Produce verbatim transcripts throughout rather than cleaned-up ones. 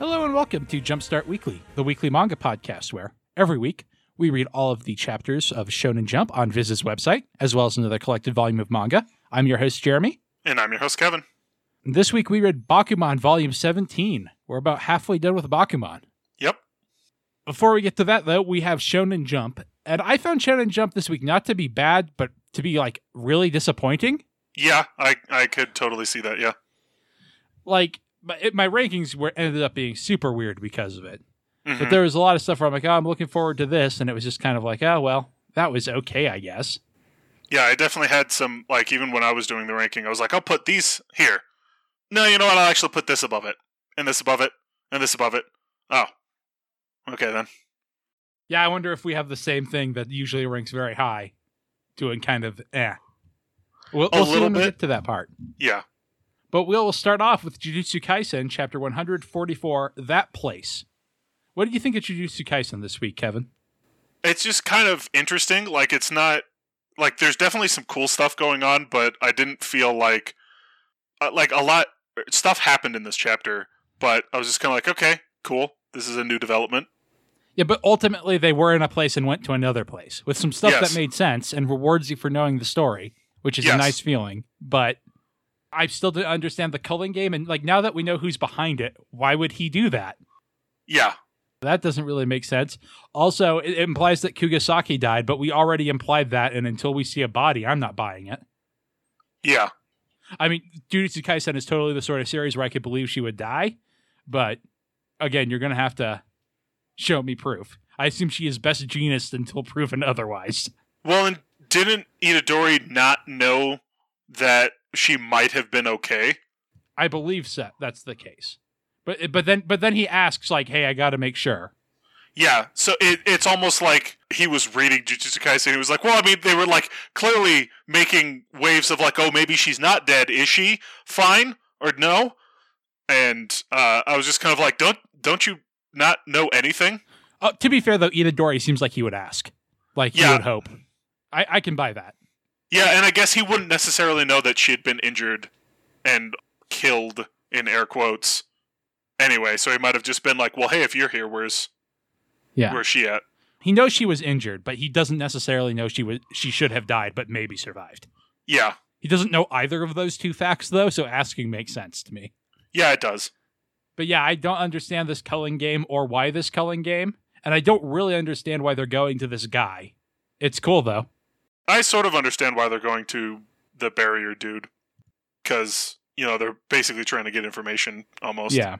Hello and welcome to Jumpstart Weekly, the weekly manga podcast where, every week, we read all of the chapters of Shonen Jump on Viz's website, as well as another collected volume of manga. I'm your host, Jeremy. And I'm your host, Kevin. This week we read Bakuman Volume seventeen. We're about halfway done with Bakuman. Yep. Before we get to that, though, we have Shonen Jump. And I found Shonen Jump this week not to be bad, but to be, like, really disappointing. Yeah, I, I could totally see that, yeah. Like... My, it, my rankings were ended up being super weird because of it. Mm-hmm. But there was a lot of stuff where I'm like, oh, I'm looking forward to this. And it was just kind of like, oh, well, that was okay, I guess. Yeah, I definitely had some, like, even when I was doing the ranking, I was like, I'll put these here. No, you know what? I'll actually put this above it. And this above it. And this above it. Oh. Okay, then. Yeah, I wonder if we have the same thing that usually ranks very high, doing kind of, eh. We'll, a we'll little see when bit. We get to that part. Yeah. But we'll start off with Jujutsu Kaisen, chapter one forty-four, That Place. What did you think of Jujutsu Kaisen this week, Kevin? It's just kind of interesting. Like, it's not... Like, there's definitely some cool stuff going on, but I didn't feel like... Uh, like, a lot... Stuff happened in this chapter, but I was just kind of like, okay, cool. This is a new development. Yeah, but ultimately they were in a place and went to another place. With some stuff yes. that made sense and rewards you for knowing the story, which is yes. a nice feeling, but... I still didn't understand the culling game, and like now that we know who's behind it, why would he do that? Yeah. That doesn't really make sense. Also, it implies that Kugasaki died, but we already implied that, and until we see a body, I'm not buying it. Yeah. I mean, Jujutsu Kaisen is totally the sort of series where I could believe she would die, but again, you're going to have to show me proof. I assume she is best genist until proven otherwise. Well, and didn't Itadori not know that she might have been okay? I believe so. That's the case. But but then but then he asks, like, hey, I got to make sure. Yeah, so it, it's almost like he was reading Jujutsu Kaisen and he was like, well, I mean, they were, like, clearly making waves of, like, oh, maybe she's not dead. Is she fine or no? And uh, I was just kind of like, don't don't you not know anything? Uh, to be fair, though, Itadori seems like he would ask. Like, yeah. He would hope. I, I can buy that. Yeah, and I guess he wouldn't necessarily know that she had been injured and killed, in air quotes, anyway. So he might have just been like, well, hey, if you're here, where's yeah. where's she at? He knows she was injured, but he doesn't necessarily know she was she should have died, but maybe survived. Yeah. He doesn't know either of those two facts, though, so asking makes sense to me. Yeah, it does. But yeah, I don't understand this culling game or why this culling game, and I don't really understand why they're going to this guy. It's cool, though. I sort of understand why they're going to the barrier dude, because, you know, they're basically trying to get information, almost. Yeah,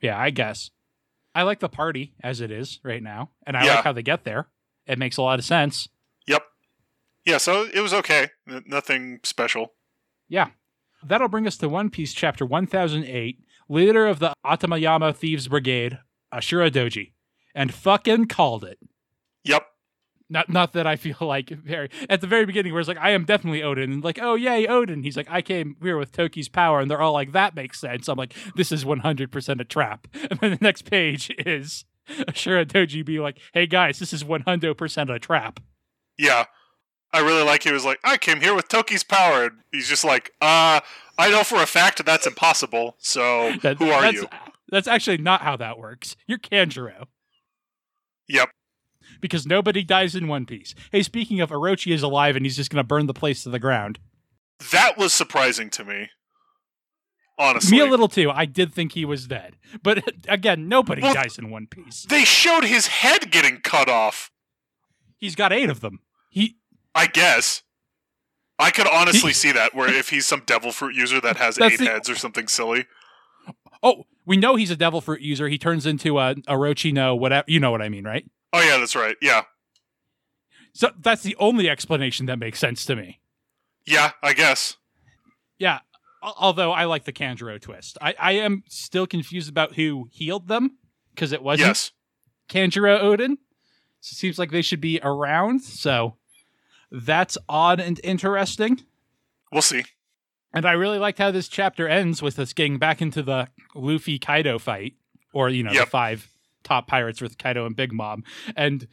yeah, I guess. I like the party as it is right now, and I yeah. like how they get there. It makes a lot of sense. Yep. Yeah, so it was okay. Nothing special. Yeah. That'll bring us to One Piece chapter one thousand eight, leader of the Atamayama Thieves Brigade, Ashura Doji, and fucking called it. Yep. Not not that I feel like very... At the very beginning, where it's like, I am definitely Odin. And like, oh, yay, Odin. He's like, I came here with Toki's power. And they're all like, that makes sense. I'm like, this is one hundred percent a trap. And then the next page is Ashura Doji be like, hey, guys, this is one hundred percent a trap. Yeah. I really like he was like, I came here with Toki's power. And he's just like, uh, I know for a fact that that's impossible. So that, who are that's, you? That's actually not how that works. You're Kanjuro. Yep. Because nobody dies in One Piece. Hey, speaking of, Orochi is alive and he's just going to burn the place to the ground. That was surprising to me. Honestly. Me a little too. I did think he was dead. But again, nobody well, dies in One Piece. They showed his head getting cut off. He's got eight of them. He. I guess. I could honestly he... see that, where if he's some devil fruit user that has eight the... heads or something silly. Oh, we know he's a devil fruit user. He turns into a Orochi no whatever. You know what I mean, right? Oh, yeah, that's right. Yeah. So that's the only explanation that makes sense to me. Yeah, I guess. Yeah. Although I like the Kanjuro twist. I, I am still confused about who healed them, because it wasn't yes. Kanjuro Odin. So it seems like they should be around. So that's odd and interesting. We'll see. And I really liked how this chapter ends with us getting back into the Luffy Kaido fight, or, you know, yep. the five top pirates with Kaido and Big Mom, and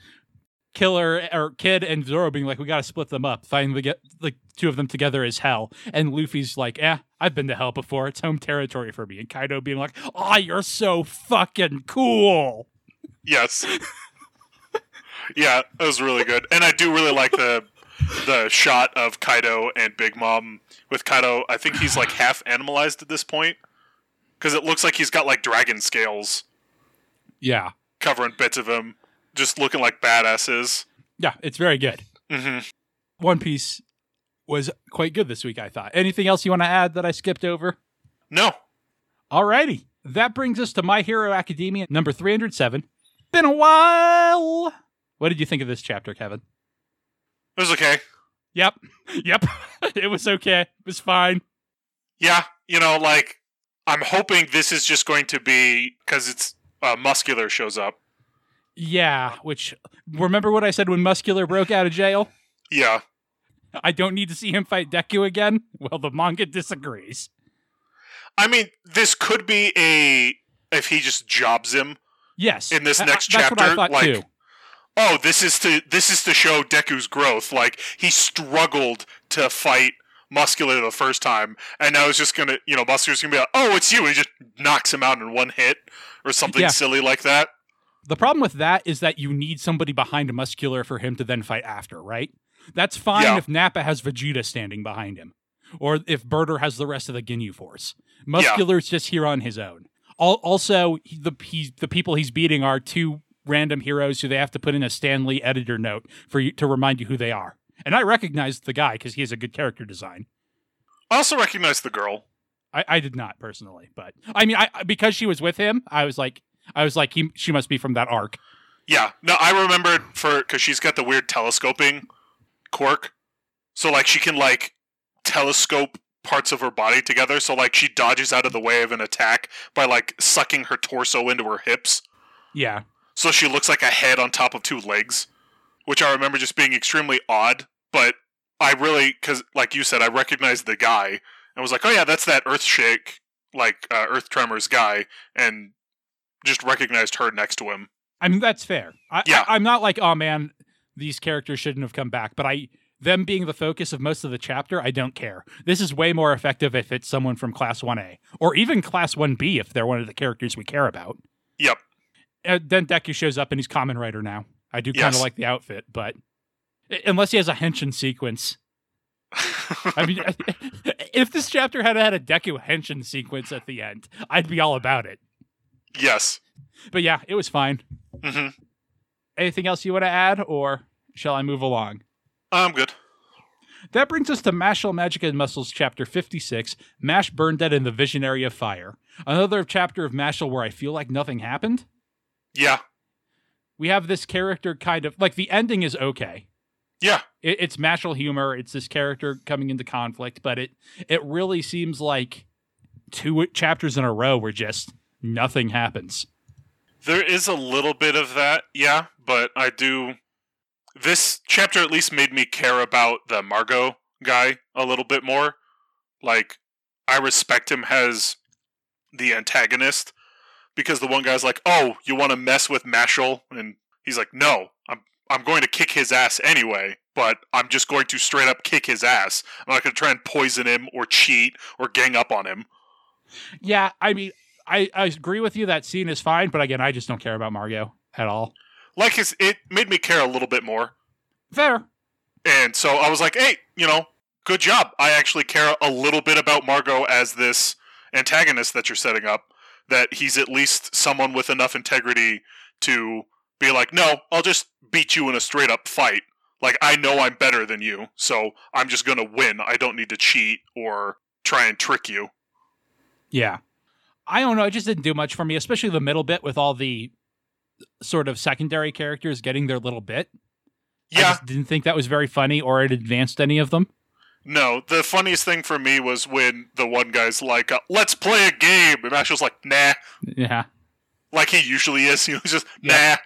Killer or Kid and Zoro being like, we got to split them up. Finally get like two of them together is hell. And Luffy's like, eh, I've been to hell before. It's home territory for me. And Kaido being like, oh, you're so fucking cool. Yes. Yeah, that was really good. And I do really like the the shot of Kaido and Big Mom with Kaido. I think he's like half animalized at this point because it looks like he's got like dragon scales. Yeah. Covering bits of him. Just looking like badasses. Yeah, it's very good. Mm-hmm. One Piece was quite good this week, I thought. Anything else you want to add that I skipped over? No. Alrighty. That brings us to My Hero Academia number three hundred seven. Been a while. What did you think of this chapter, Kevin? It was okay. Yep. Yep. It was okay. It was fine. Yeah. You know, like, I'm hoping this is just going to be, because it's uh, Muscular shows up. Yeah, which, remember what I said when Muscular broke out of jail? Yeah. I don't need to see him fight Deku again? Well, the manga disagrees. I mean, this could be a, if he just jobs him. Yes. In this next I, I, chapter. That's what I thought like, too. Oh, this is to this is to show Deku's growth. Like, he struggled to fight Muscular the first time, and now it's just gonna, you know, Muscular's gonna be like, oh, it's you, and he just knocks him out in one hit, or something yeah. silly like that. The problem with that is that you need somebody behind Muscular for him to then fight after, right? That's fine yeah. if Nappa has Vegeta standing behind him, or if Birder has the rest of the Ginyu Force. Muscular's yeah. just here on his own. Al- also, he, the he, the people he's beating are two random heroes who they have to put in a Stan Lee editor note for you, to remind you who they are. And I recognized the guy because he has a good character design. I also recognized the girl. I, I did not personally, but I mean, I because she was with him, I was like. I was like, he, she must be from that arc. Yeah. No, I remembered for, because she's got the weird telescoping quirk. So, like, she can, like, telescope parts of her body together. So, like, she dodges out of the way of an attack by, like, sucking her torso into her hips. Yeah. So she looks like a head on top of two legs, which I remember just being extremely odd. But I really, because, like you said, I recognized the guy. And was like, oh, yeah, that's that Earthshake, like, uh, Earth Tremors guy. And just recognized her next to him. I mean, that's fair. I, yeah. I, I'm not like, oh man, these characters shouldn't have come back, but I, them being the focus of most of the chapter, I don't care. This is way more effective if it's someone from Class one A, or even Class one B if they're one of the characters we care about. Yep. And then Deku shows up and he's Kamen Rider now. I do yes. kind of like the outfit, but unless he has a Henshin sequence. I mean, if this chapter had had a Deku Henshin sequence at the end, I'd be all about it. Yes. But yeah, it was fine. Mm-hmm. Anything else you want to add, or shall I move along? I'm good. That brings us to Mashle, Magic, and Muscles, Chapter fifty-six, Mash Burned Dead and the Visionary of Fire. Another chapter of Mashle where I feel like nothing happened. Yeah. We have this character kind of, like, the ending is okay. Yeah. It, it's Mashle humor. It's this character coming into conflict, but it, it really seems like two chapters in a row were just... nothing happens. There is a little bit of that, yeah, but I do... This chapter at least made me care about the Margot guy a little bit more. Like, I respect him as the antagonist, because the one guy's like, oh, you want to mess with Mashle? And he's like, no, I'm I'm going to kick his ass anyway, but I'm just going to straight up kick his ass. I'm not going to try and poison him or cheat or gang up on him. Yeah, I mean... I, I agree with you, that scene is fine, but again, I just don't care about Margot at all. Like, it's, it made me care a little bit more. Fair. And so I was like, hey, you know, good job. I actually care a little bit about Margot as this antagonist that you're setting up, that he's at least someone with enough integrity to be like, no, I'll just beat you in a straight-up fight. Like, I know I'm better than you, so I'm just going to win. I don't need to cheat or try and trick you. Yeah. I don't know, it just didn't do much for me, especially the middle bit with all the sort of secondary characters getting their little bit. Yeah. I just didn't think that was very funny, or it advanced any of them. No, the funniest thing for me was when the one guy's like, uh, let's play a game, and Mashle's like, nah. Yeah. Like he usually is, you know, just, yep.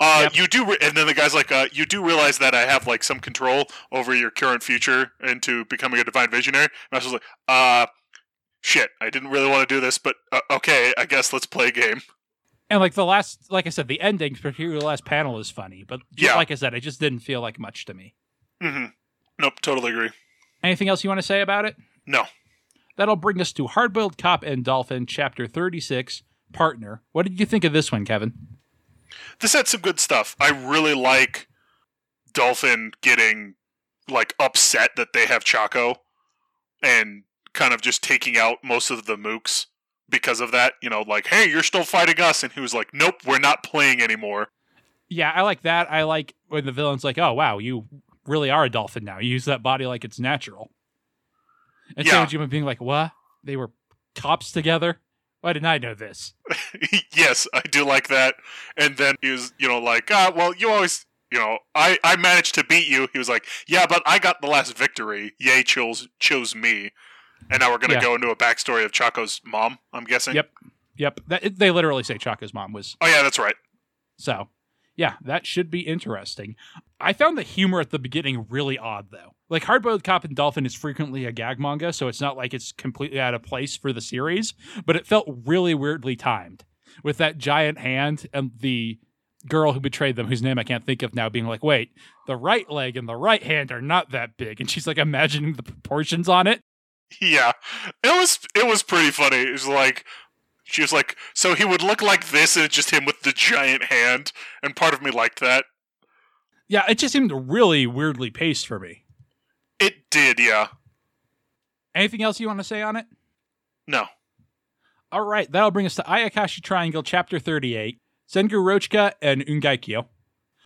nah. Uh, yep. You do, re- and then the guy's like, uh, you do realize that I have, like, some control over your current future into becoming a divine visionary? And Mashle's like, uh... shit, I didn't really want to do this, but uh, okay, I guess let's play a game. And like the last, like I said, the ending, particularly the last panel, is funny. But just yeah. like I said, it just didn't feel like much to me. Mm-hmm. Nope, totally agree. Anything else you want to say about it? No. That'll bring us to Hard-Boiled Cop and Dolphin, Chapter thirty-six, Partner. What did you think of this one, Kevin? This had some good stuff. I really like Dolphin getting like upset that they have Chaco and kind of just taking out most of the mooks because of that. You know, like, hey, you're still fighting us. And he was like, nope, we're not playing anymore. Yeah, I like that. I like when the villain's like, oh, wow, you really are a dolphin now. You use that body like it's natural. And yeah. Sanjima being like, what? They were cops together? Why didn't I know this? Yes, I do like that. And then he was, you know, like, ah, well, you always, you know, I, I managed to beat you. He was like, yeah, but I got the last victory. Yay chose, chose me. And now we're going to yeah. go into a backstory of Chaco's mom, I'm guessing. Yep. Yep. That, they literally say Chaco's mom was. Oh, yeah, that's right. So, yeah, that should be interesting. I found the humor at the beginning really odd, though. Like, Hard-Boiled Cop and Dolphin is frequently a gag manga, so it's not like it's completely out of place for the series, but it felt really weirdly timed with that giant hand and the girl who betrayed them, whose name I can't think of now, being like, wait, the right leg and the right hand are not that big. And she's like imagining the proportions on it. Yeah, it was it was pretty funny. It was like, she was like, so he would look like this, and it's just him with the giant hand, and part of me liked that. Yeah, it just seemed really weirdly paced for me. It did, yeah. Anything else you want to say on it? No. All right, that'll bring us to Ayakashi Triangle, Chapter thirty-eight, Sengoku Rochika, and Ungaikyo.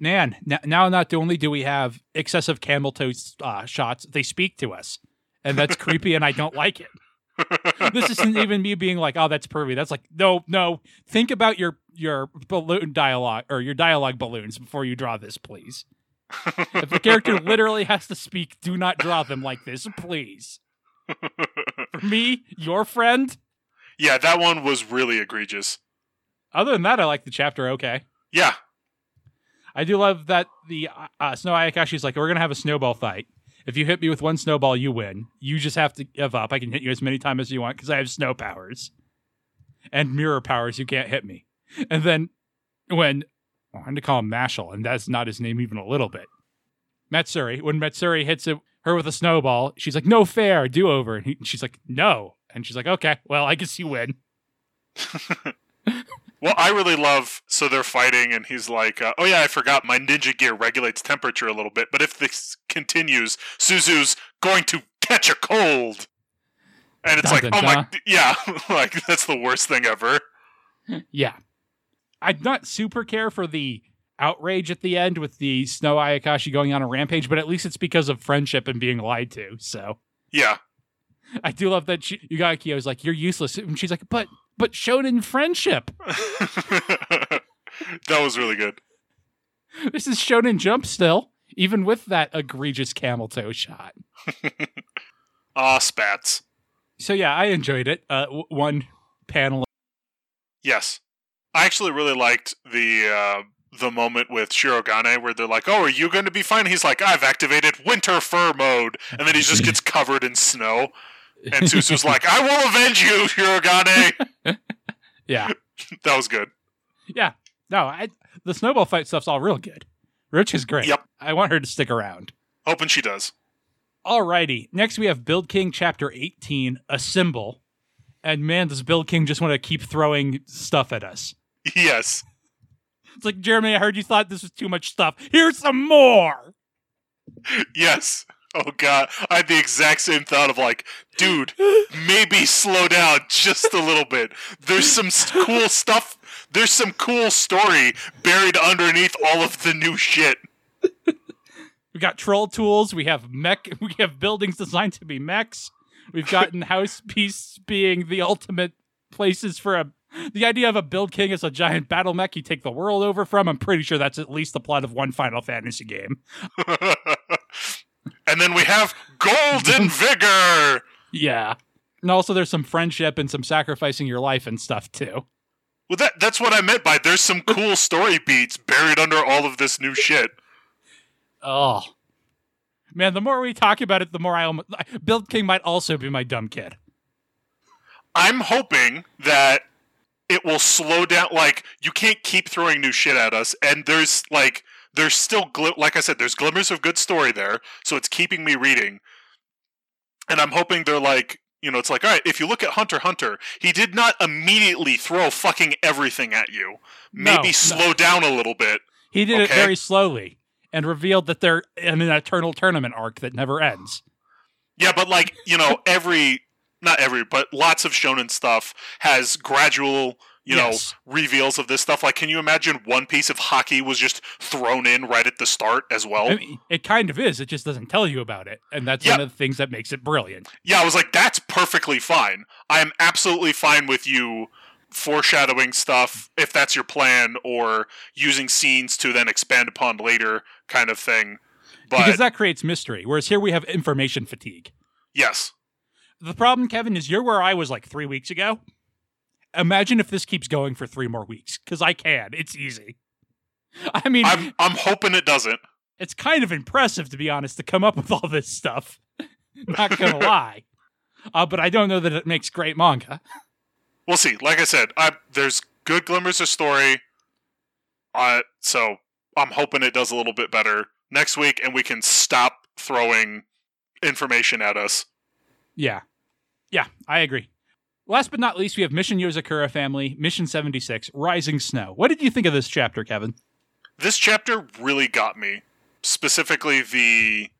Man, n- now not only do we have excessive camel toe uh, shots, they speak to us. And that's creepy, and I don't like it. This isn't even me being like, oh, that's pervy. That's like, no, no. Think about your your balloon dialogue, or your dialogue balloons before you draw this, please. If the character literally has to speak, do not draw them like this, please. For me, your friend? Yeah, that one was really egregious. Other than that, I like the chapter okay. Yeah. I do love that the uh, Snow Ayakashi's like, we're going to have a snowball fight. If you hit me with one snowball, you win. You just have to give up. I can hit you as many times as you want because I have snow powers. And mirror powers, you can't hit me. And then when... I wanted to call him Mashle, and that's not his name even a little bit. Matsuri. When Matsuri hits it, her with a snowball, she's like, no fair, do over. And, he, and she's like, no. And she's like, okay, well, I guess you win. Well, I really love, so they're fighting, and he's like, uh, oh yeah, I forgot, my ninja gear regulates temperature a little bit, but if this continues, Suzu's going to catch a cold! And it's dun, like, dun, oh dun. my, yeah, like, that's the worst thing ever. Yeah. I'd not super care for the outrage at the end with the Snow Ayakashi going on a rampage, but at least it's because of friendship and being lied to, so. Yeah. I do love that Yugakio is like, you're useless, and she's like, but... but shown in friendship. That was really good. This is Shonen Jump still, even with that egregious camel toe shot. Ah, spats. So yeah, I enjoyed it. Uh, w- one panel. Yes. I actually really liked the uh, the moment with Shirogane where they're like, oh, are you going to be fine? He's like, I've activated winter fur mode. And then he just gets covered in snow. And Susu's like, I will avenge you, Shirogane! Yeah. That was good. Yeah. No, I, the snowball fight stuff's all real good. Rich is great. Yep. I want her to stick around. Hoping she does. Alrighty. Next we have Build King Chapter eighteen, A Symbol. And man, does Build King just want to keep throwing stuff at us. Yes. It's like, Jeremy, I heard you thought this was too much stuff. Here's some more! Yes. Oh, God. I had the exact same thought of, like, dude, maybe slow down just a little bit. There's some st- cool stuff. There's some cool story buried underneath all of the new shit. We got troll tools. We have mech. We have buildings designed to be mechs. We've gotten house beasts being the ultimate places for a... The idea of a Build King as a giant battle mech you take the world over from, I'm pretty sure that's at least the plot of one Final Fantasy game. And then we have Golden Vigor! Yeah. And also there's some friendship and some sacrificing your life and stuff, too. Well, that that's what I meant by there's some cool story beats buried under all of this new shit. Oh. Man, the more we talk about it, the more I almost... Build King might also be my dumb kid. I'm hoping that it will slow down. Like, you can't keep throwing new shit at us. And there's, like, there's still, gl- like I said, there's glimmers of good story there. So it's keeping me reading. And I'm hoping they're like, you know, it's like, all right, if you look at Hunter x Hunter, he did not immediately throw fucking everything at you. Maybe no, slow no. down a little bit. He did okay? it very slowly and revealed that they're in an eternal tournament arc that never ends. Yeah, but like, you know, every, not every, but lots of shonen stuff has gradual, you yes. know, reveals of this stuff. Like, can you imagine One Piece if hockey was just thrown in right at the start as well? I mean, it kind of is. It just doesn't tell you about it. And that's yep. one of the things that makes it brilliant. Yeah, I was like, that's perfectly fine. I am absolutely fine with you foreshadowing stuff if that's your plan, or using scenes to then expand upon later kind of thing. But because that creates mystery, whereas here we have information fatigue. Yes. The problem, Kevin, is you're where I was like three weeks ago. Imagine if this keeps going for three more weeks, because I can. It's easy. I mean... I'm, I'm hoping it doesn't. It's kind of impressive, to be honest, to come up with all this stuff. Not gonna lie. Uh, but I don't know that it makes great manga. We'll see. Like I said, I, there's good glimmers of story, uh, so I'm hoping it does a little bit better next week, and we can stop throwing information at us. Yeah. Yeah, I agree. Last but not least, we have Mission Yozakura Family, Mission seventy-six, Rising Snow. What did you think of this chapter, Kevin? This chapter really got me. Specifically the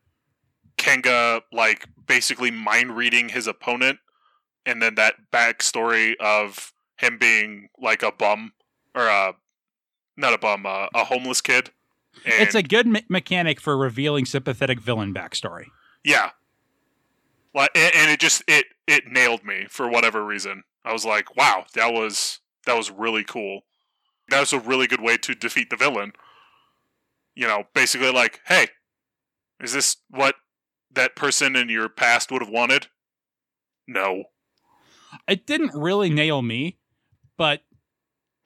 Kenga, like, basically mind-reading his opponent, and then that backstory of him being, like, a bum, or a, not a bum, a, a homeless kid. And it's a good me- mechanic for revealing sympathetic villain backstory. Yeah. Like, and it just it it nailed me for whatever reason. I was like, wow, that was that was really cool. That was a really good way to defeat the villain. You know, basically like, hey, is this what that person in your past would have wanted? No. It didn't really nail me, but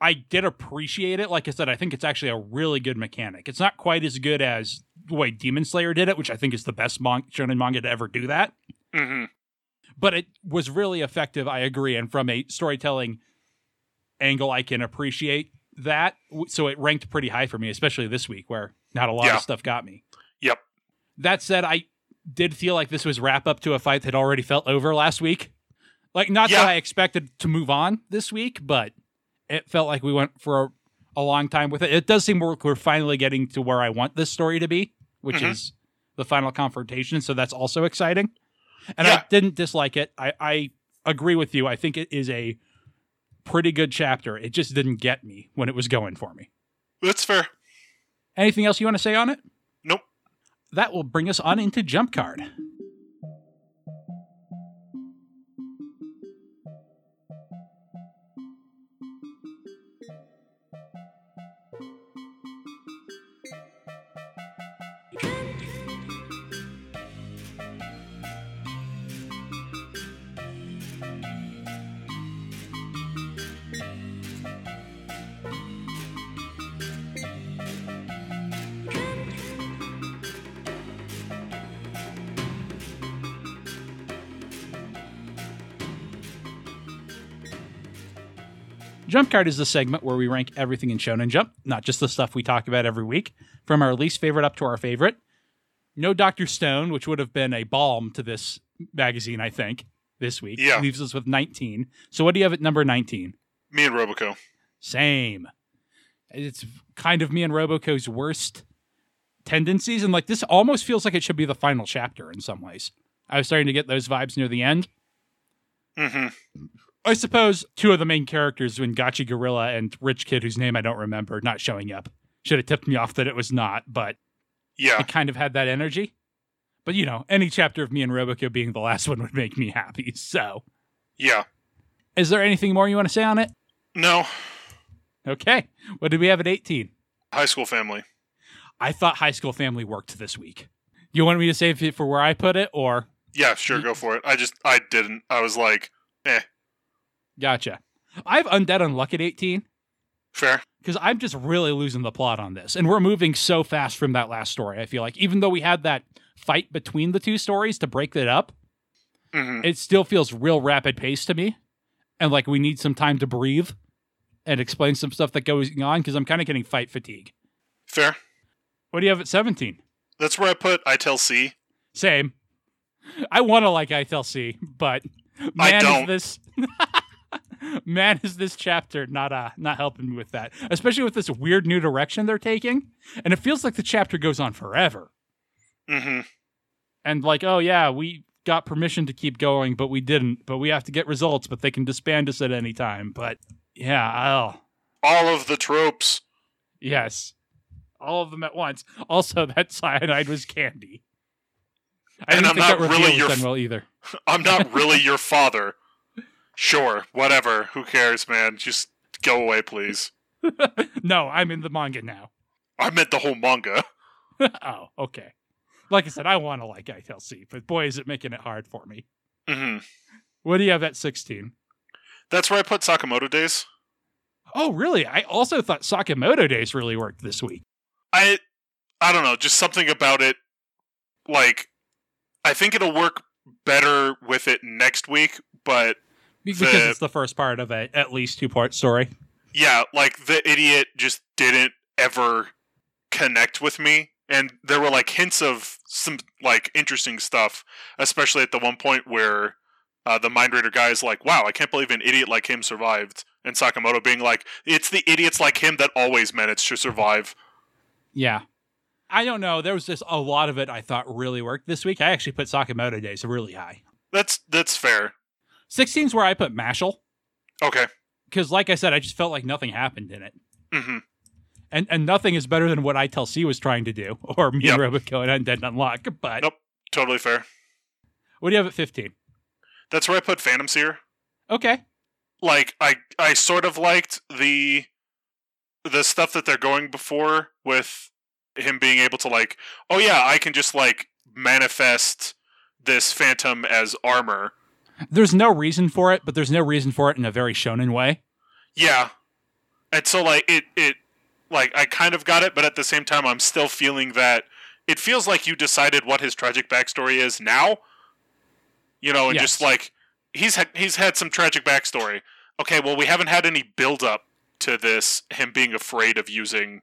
I did appreciate it. Like I said, I think it's actually a really good mechanic. It's not quite as good as the way Demon Slayer did it, which I think is the best mon- shonen manga to ever do that. Mm-hmm. But it was really effective, I agree. And from a storytelling angle, I can appreciate that. So it ranked pretty high for me, especially this week where not a lot yeah. of stuff got me. Yep. That said, I did feel like this was wrap up to a fight that already felt over last week. Like, not yeah. that I expected to move on this week, but it felt like we went for a, a long time with it. It does seem like we're finally getting to where I want this story to be, which mm-hmm. is the final confrontation. So that's also exciting. And yeah. I didn't dislike it. I, I agree with you. I think it is a pretty good chapter. It just didn't get me when it was going for me. That's fair. Anything else you want to say on it? Nope. That will bring us on into Jump Card. Jump Card is the segment where we rank everything in Shonen Jump, not just the stuff we talk about every week, from our least favorite up to our favorite. No Doctor Stone, which would have been a balm to this magazine, I think, this week. Yeah. Leaves us with nineteen. So what do you have at number nineteen? Me and Roboco. Same. It's kind of Me and Roboco's worst tendencies, and like this almost feels like it should be the final chapter in some ways. I was starting to get those vibes near the end. Mm-hmm. I suppose two of the main characters, when Gachi Gorilla and Rich Kid, whose name I don't remember, not showing up, should have tipped me off that it was not, but yeah. it kind of had that energy. But, you know, any chapter of Me and Roboco being the last one would make me happy, so. Yeah. Is there anything more you want to say on it? No. Okay. What did we have at eighteen? High School Family. I thought High School Family worked this week. You want me to save it for where I put it, or? Yeah, sure, go for it. I just, I didn't. I was like, eh. Gotcha. I have Undead Unluck at eighteen. Fair. Because I'm just really losing the plot on this. And we're moving so fast from that last story, I feel like. Even though we had that fight between the two stories to break it up, mm-hmm. it still feels real rapid paced to me. And like we need some time to breathe. and explain some stuff that goes on, because I'm kind of getting fight fatigue. Fair. What do you have at seventeen? That's where I put I Tell C. Same. I want to like I Tell C, but man, I don't. Is this man is this chapter not uh not helping me with that, especially with this weird new direction they're taking, and it feels like the chapter goes on forever. Mm-hmm. And like, oh yeah, we got permission to keep going, but we didn't. But we have to get results, but they can disband us at any time. But yeah, I'll... all of the tropes. Yes. All of them at once. Also, that cyanide was candy. I and I'm not really your. F- well either. I'm not really your father. Sure, whatever. Who cares, man? Just go away, please. No, I'm in the manga now. I meant the whole manga. Oh, okay. Like I said, I want to like I Tell C, but boy, is it making it hard for me. Mm-hmm. What do you have at sixteen? That's where I put Sakamoto Days. Oh, really? I also thought Sakamoto Days really worked this week. I I don't know, just something about it. Like, I think it'll work better with it next week, but... Because the, it's the first part of a at least two-part story. Yeah, like, the idiot just didn't ever connect with me. And there were, like, hints of some, like, interesting stuff, especially at the one point where uh, the Mind Reader guy is like, wow, I can't believe an idiot like him survived. And Sakamoto being like, it's the idiots like him that always manage to survive. Yeah. I don't know. There was just a lot of it I thought really worked this week. I actually put Sakamoto Days really high. That's that's fair. sixteen's where I put Mashle. Okay. Because, like I said, I just felt like nothing happened in it. Mm-hmm. And and nothing is better than what I Tell C was trying to do, or Me and yep. Roboco and Undead and Unlock, but... Nope, totally fair. What do you have at fifteen? That's where I put Phantom Seer. Okay. Like, I I sort of liked the the stuff that they're going before with him being able to, like, oh yeah, I can just, like, manifest this Phantom as armor. There's no reason for it, but there's no reason for it in a very shonen way. Yeah. And so, like, it... it Like, I kind of got it, but at the same time, I'm still feeling that it feels like you decided what his tragic backstory is now. You know, and yes. just like, he's, ha- he's had some tragic backstory. Okay, well, we haven't had any build-up to this, him being afraid of using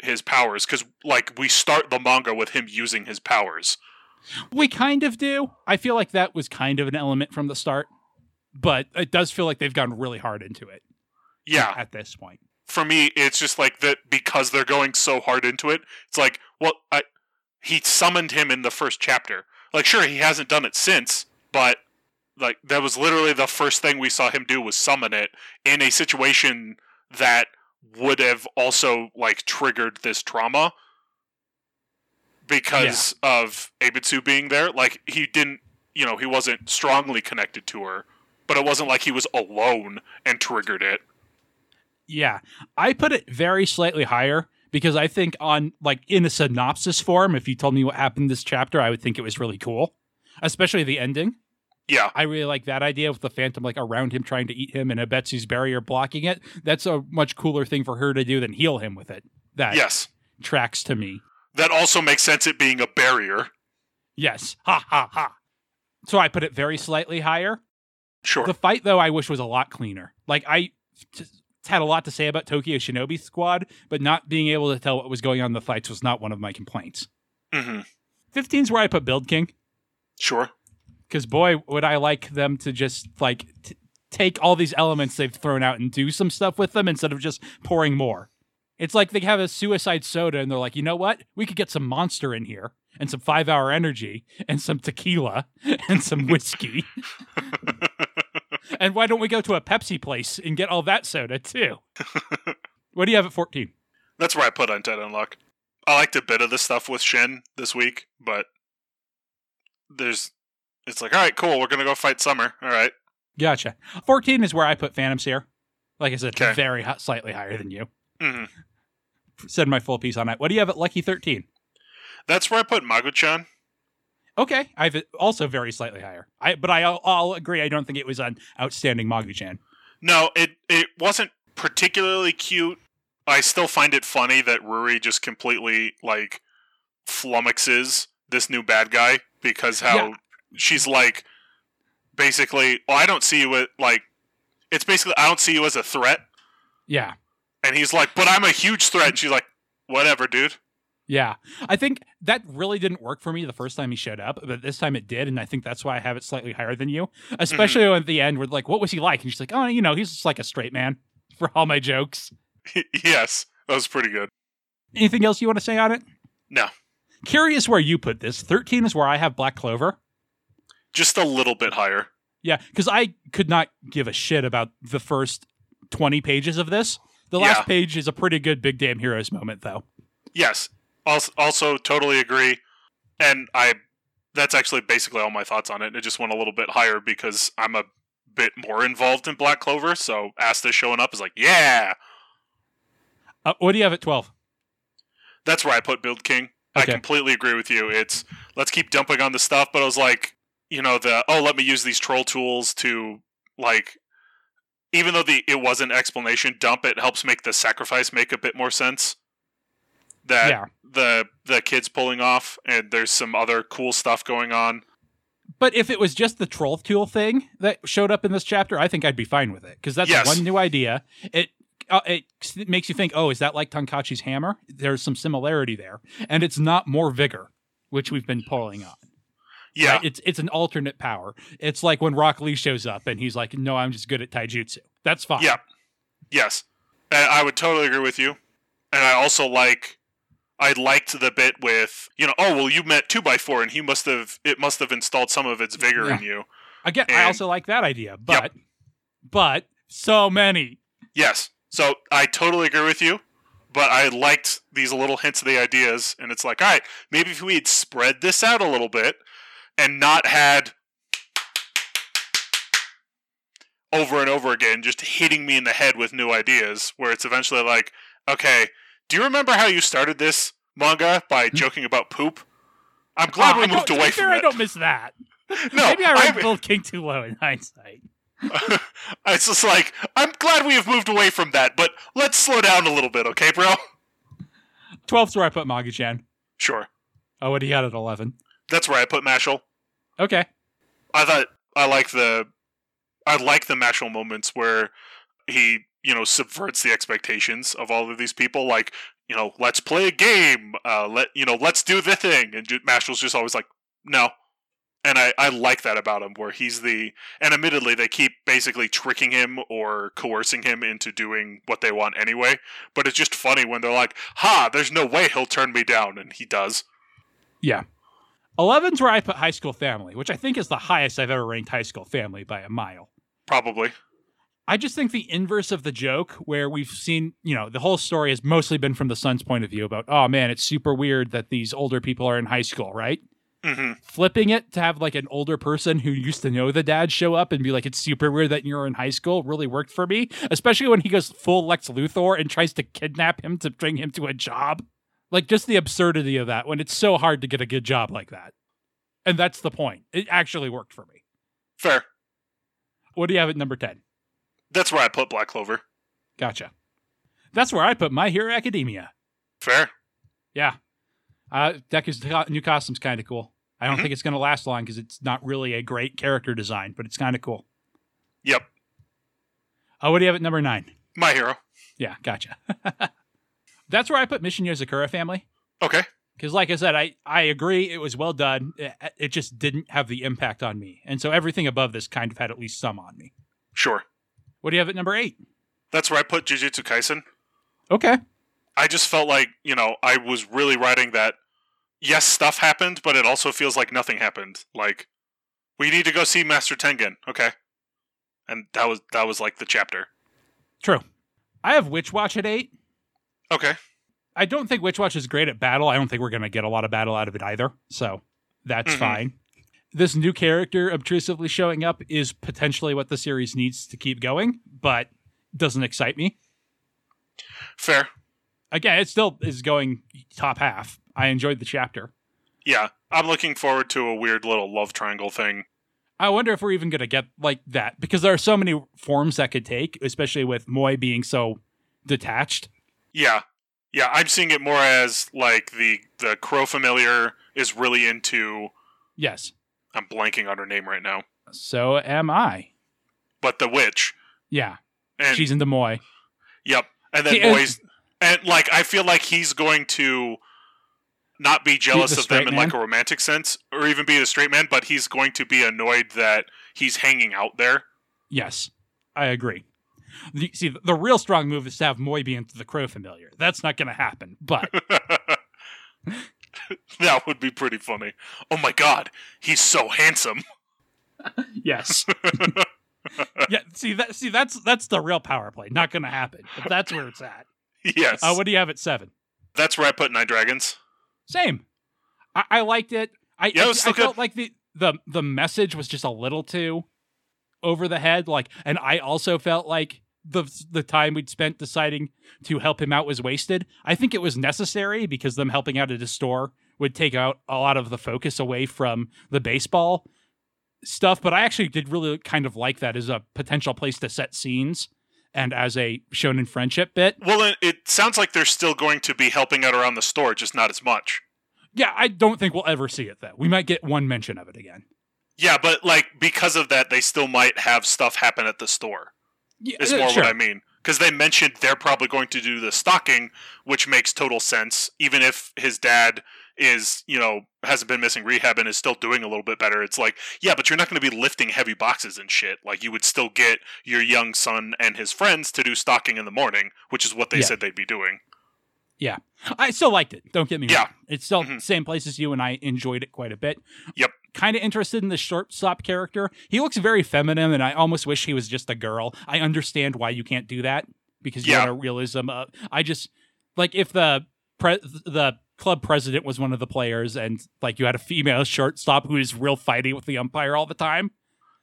his powers. Because, like, we start the manga with him using his powers. We kind of do. I feel like that was kind of an element from the start. But it does feel like they've gone really hard into it. Yeah. At this point. For me, it's just like that because they're going so hard into it. It's like, well, I, he summoned him in the first chapter. Like, sure, he hasn't done it since, but like that was literally the first thing we saw him do was summon it in a situation that would have also like triggered this trauma because yeah. of Abitsu being there. Like, he didn't, you know, he wasn't strongly connected to her, but it wasn't like he was alone and triggered it. Yeah, I put it very slightly higher because I think on like in a synopsis form, if you told me what happened this chapter, I would think it was really cool, especially the ending. Yeah, I really like that idea with the Phantom like around him trying to eat him and Abetsu's barrier blocking it. That's a much cooler thing for her to do than heal him with it. That yes. tracks to me. That also makes sense it being a barrier. Yes. Ha ha ha. So I put it very slightly higher. Sure. The fight, though, I wish was a lot cleaner. Like I... T- had a lot to say about Tokyo Shinobi Squad, but not being able to tell what was going on in the fights was not one of my complaints. Mm-hmm. fifteen's where I put Build King. Sure. Because boy, would I like them to just like t- take all these elements they've thrown out and do some stuff with them instead of just pouring more. It's like they have a suicide soda and they're like, you know what? We could get some Monster in here and some five hour energy and some tequila and some whiskey. And why don't we go to a Pepsi place and get all that soda, too? What do you have at fourteen? That's where I put Undead Unlock. I liked a bit of the stuff with Shin this week, but there's... It's like, all right, cool, we're going to go fight Summer. All right. Gotcha. fourteen is where I put Phantom Seer. Like I said, okay. very hot, slightly higher than you. Mm-hmm. Said my full piece on that. What do you have at Lucky thirteen? That's where I put Magu-chan. Okay, I've also very slightly higher. I but I, I'll agree. I don't think it was an outstanding Magu-chan. No, it it wasn't particularly cute. I still find it funny that Ruri just completely like flummoxes this new bad guy because how yeah. she's like basically, well, I don't see you with, like it's basically I don't see you as a threat. Yeah. And he's like, but I'm a huge threat. And she's like, whatever, dude. Yeah. I think that really didn't work for me the first time he showed up, but this time it did. And I think that's why I have it slightly higher than you, especially mm-hmm. at the end where like, what was he like? And she's like, oh, you know, he's just like a straight man for all my jokes. Yes. That was pretty good. Anything else you want to say on it? No. Curious where you put this. thirteen is where I have Black Clover. Just a little bit higher. Yeah, because I could not give a shit about the first twenty pages of this. The last yeah. page is a pretty good Big Damn Heroes moment, though. Yes. Also, also totally agree. And I that's actually basically all my thoughts on it. It just went a little bit higher because I'm a bit more involved in Black Clover, so Asta showing up is like, yeah! Uh, what do you have at twelve? That's where I put Build King. Okay. I completely agree with you. It's, let's keep dumping on the stuff, but I was like, you know, the, oh, let me use these troll tools to, like, even though the it was an explanation dump, it helps make the sacrifice make a bit more sense. That yeah. the the kid's pulling off, and there's some other cool stuff going on. But if it was just the troll tool thing that showed up in this chapter, I think I'd be fine with it, because that's yes. one new idea. It, uh, it it makes you think, oh, is that like Tankachi's hammer? There's some similarity there, and it's not more vigor, which we've been pulling on. Yeah, right? It's it's an alternate power. It's like when Rock Lee shows up and he's like, no, I'm just good at taijutsu. That's fine. Yeah. Yes. And I would totally agree with you. And I also like, I liked the bit with, you know, oh, well, you met two by four and he must have, it must have installed some of its vigor yeah. in you. Again, and I also like that idea, but, yep. but so many. Yes. So I totally agree with you, but I liked these little hints of the ideas. And it's like, all right, maybe if we had spread this out a little bit, and not had over and over again just hitting me in the head with new ideas, where it's eventually like, okay, do you remember how you started this manga by joking about poop? I'm glad uh, we moved away from it. I don't miss that. No, maybe I ranked Build King too low in hindsight. It's just like, I'm glad we have moved away from that, but let's slow down a little bit, okay, bro? twelve's where I put Magu-chan. Sure. Oh, what do you got at eleven? That's where I put Mashle. Okay. I thought I like the I like the Mashle moments where he, you know, subverts the expectations of all of these people. Like, you know, let's play a game. Uh, let you know, let's do the thing. And Mashle's just always like, no. And I, I like that about him, where he's the, and admittedly they keep basically tricking him or coercing him into doing what they want anyway. But it's just funny when they're like, ha, there's no way he'll turn me down, and he does. Yeah. eleven's where I put High School Family, which I think is the highest I've ever ranked High School Family by a mile. Probably. I just think the inverse of the joke, where we've seen, you know, the whole story has mostly been from the son's point of view about, oh man, it's super weird that these older people are in high school, right? Mm-hmm. Flipping it to have like an older person who used to know the dad show up and be like, it's super weird that you're in high school, really worked for me. Especially when he goes full Lex Luthor and tries to kidnap him to bring him to a job. Like, just the absurdity of that when it's so hard to get a good job like that. And that's the point. It actually worked for me. Fair. What do you have at number ten? That's where I put Black Clover. Gotcha. That's where I put My Hero Academia. Fair. Yeah. Uh, Deku's new costume's kind of cool. I don't mm-hmm. think it's going to last long because it's not really a great character design, but it's kind of cool. Yep. Uh, what do you have at number nine? My Hero. Yeah, gotcha. That's where I put Mission Yozakura Family. Okay. Because like I said, I, I agree. It was well done. It, it just didn't have the impact on me. And so everything above this kind of had at least some on me. Sure. What do you have at number eight? That's where I put Jujutsu Kaisen. Okay. I just felt like, you know, I was really writing that, yes, stuff happened, but it also feels like nothing happened. Like, we need to go see Master Tengen. Okay. And that was, that was like the chapter. True. I have Witch Watch at eight. Okay. I don't think Witch Watch is great at battle. I don't think we're going to get a lot of battle out of it either. So that's mm-hmm. fine. This new character obtrusively showing up is potentially what the series needs to keep going, but doesn't excite me. Fair. Again, it still is going top half. I enjoyed the chapter. Yeah. I'm looking forward to a weird little love triangle thing. I wonder if we're even going to get like that, because there are so many forms that could take, especially with Moi being so detached. Yeah, yeah, I'm seeing it more as, like, the, the Crow Familiar is really into... Yes. I'm blanking on her name right now. So am I. But the witch. Yeah, and she's into Moi. Yep. And then he, boys, and, and like I feel like he's going to not be jealous of them in man. like a romantic sense, or even be the straight man, but he's going to be annoyed that he's hanging out there. Yes, I agree. The, see, the, the real strong move is to have Moi be into the Crow Familiar. That's not going to happen, but... That would be pretty funny. Oh my god, he's so handsome. Yes. Yeah, see that see that's that's the real power play. Not gonna happen. But that's where it's at. Yes. Uh, what do you have at seven? That's where I put Nine Dragons. Same. I, I liked it. I, yeah, it was I, I felt like the, the the message was just a little too over the head, like, and I also felt like the the time we'd spent deciding to help him out was wasted. I think it was necessary because them helping out at a store would take out a lot of the focus away from the baseball stuff, but I actually did really kind of like that as a potential place to set scenes and as a shonen friendship bit. Well, it sounds like they're still going to be helping out around the store, just not as much. Yeah, I don't think we'll ever see it, though. We might get one mention of it again. Yeah, but like because of that, they still might have stuff happen at the store. Yeah, is more sure. what I mean. Because they mentioned they're probably going to do the stocking, which makes total sense. Even if his dad is, you know, hasn't been missing rehab and is still doing a little bit better, it's like, yeah, but you're not going to be lifting heavy boxes and shit. Like, you would still get your young son and his friends to do stocking in the morning, which is what they yeah. said they'd be doing. Yeah. I still liked it. Don't get me yeah. wrong. It's still mm-hmm. the same place as you, and I enjoyed it quite a bit. Yep. Kind of interested in the shortstop character. He looks very feminine, and I almost wish he was just a girl. I understand why you can't do that, because you yeah. want a realism. Uh, I just, like, if the pre- the club president was one of the players, and, like, you had a female shortstop who is real fighting with the umpire all the time,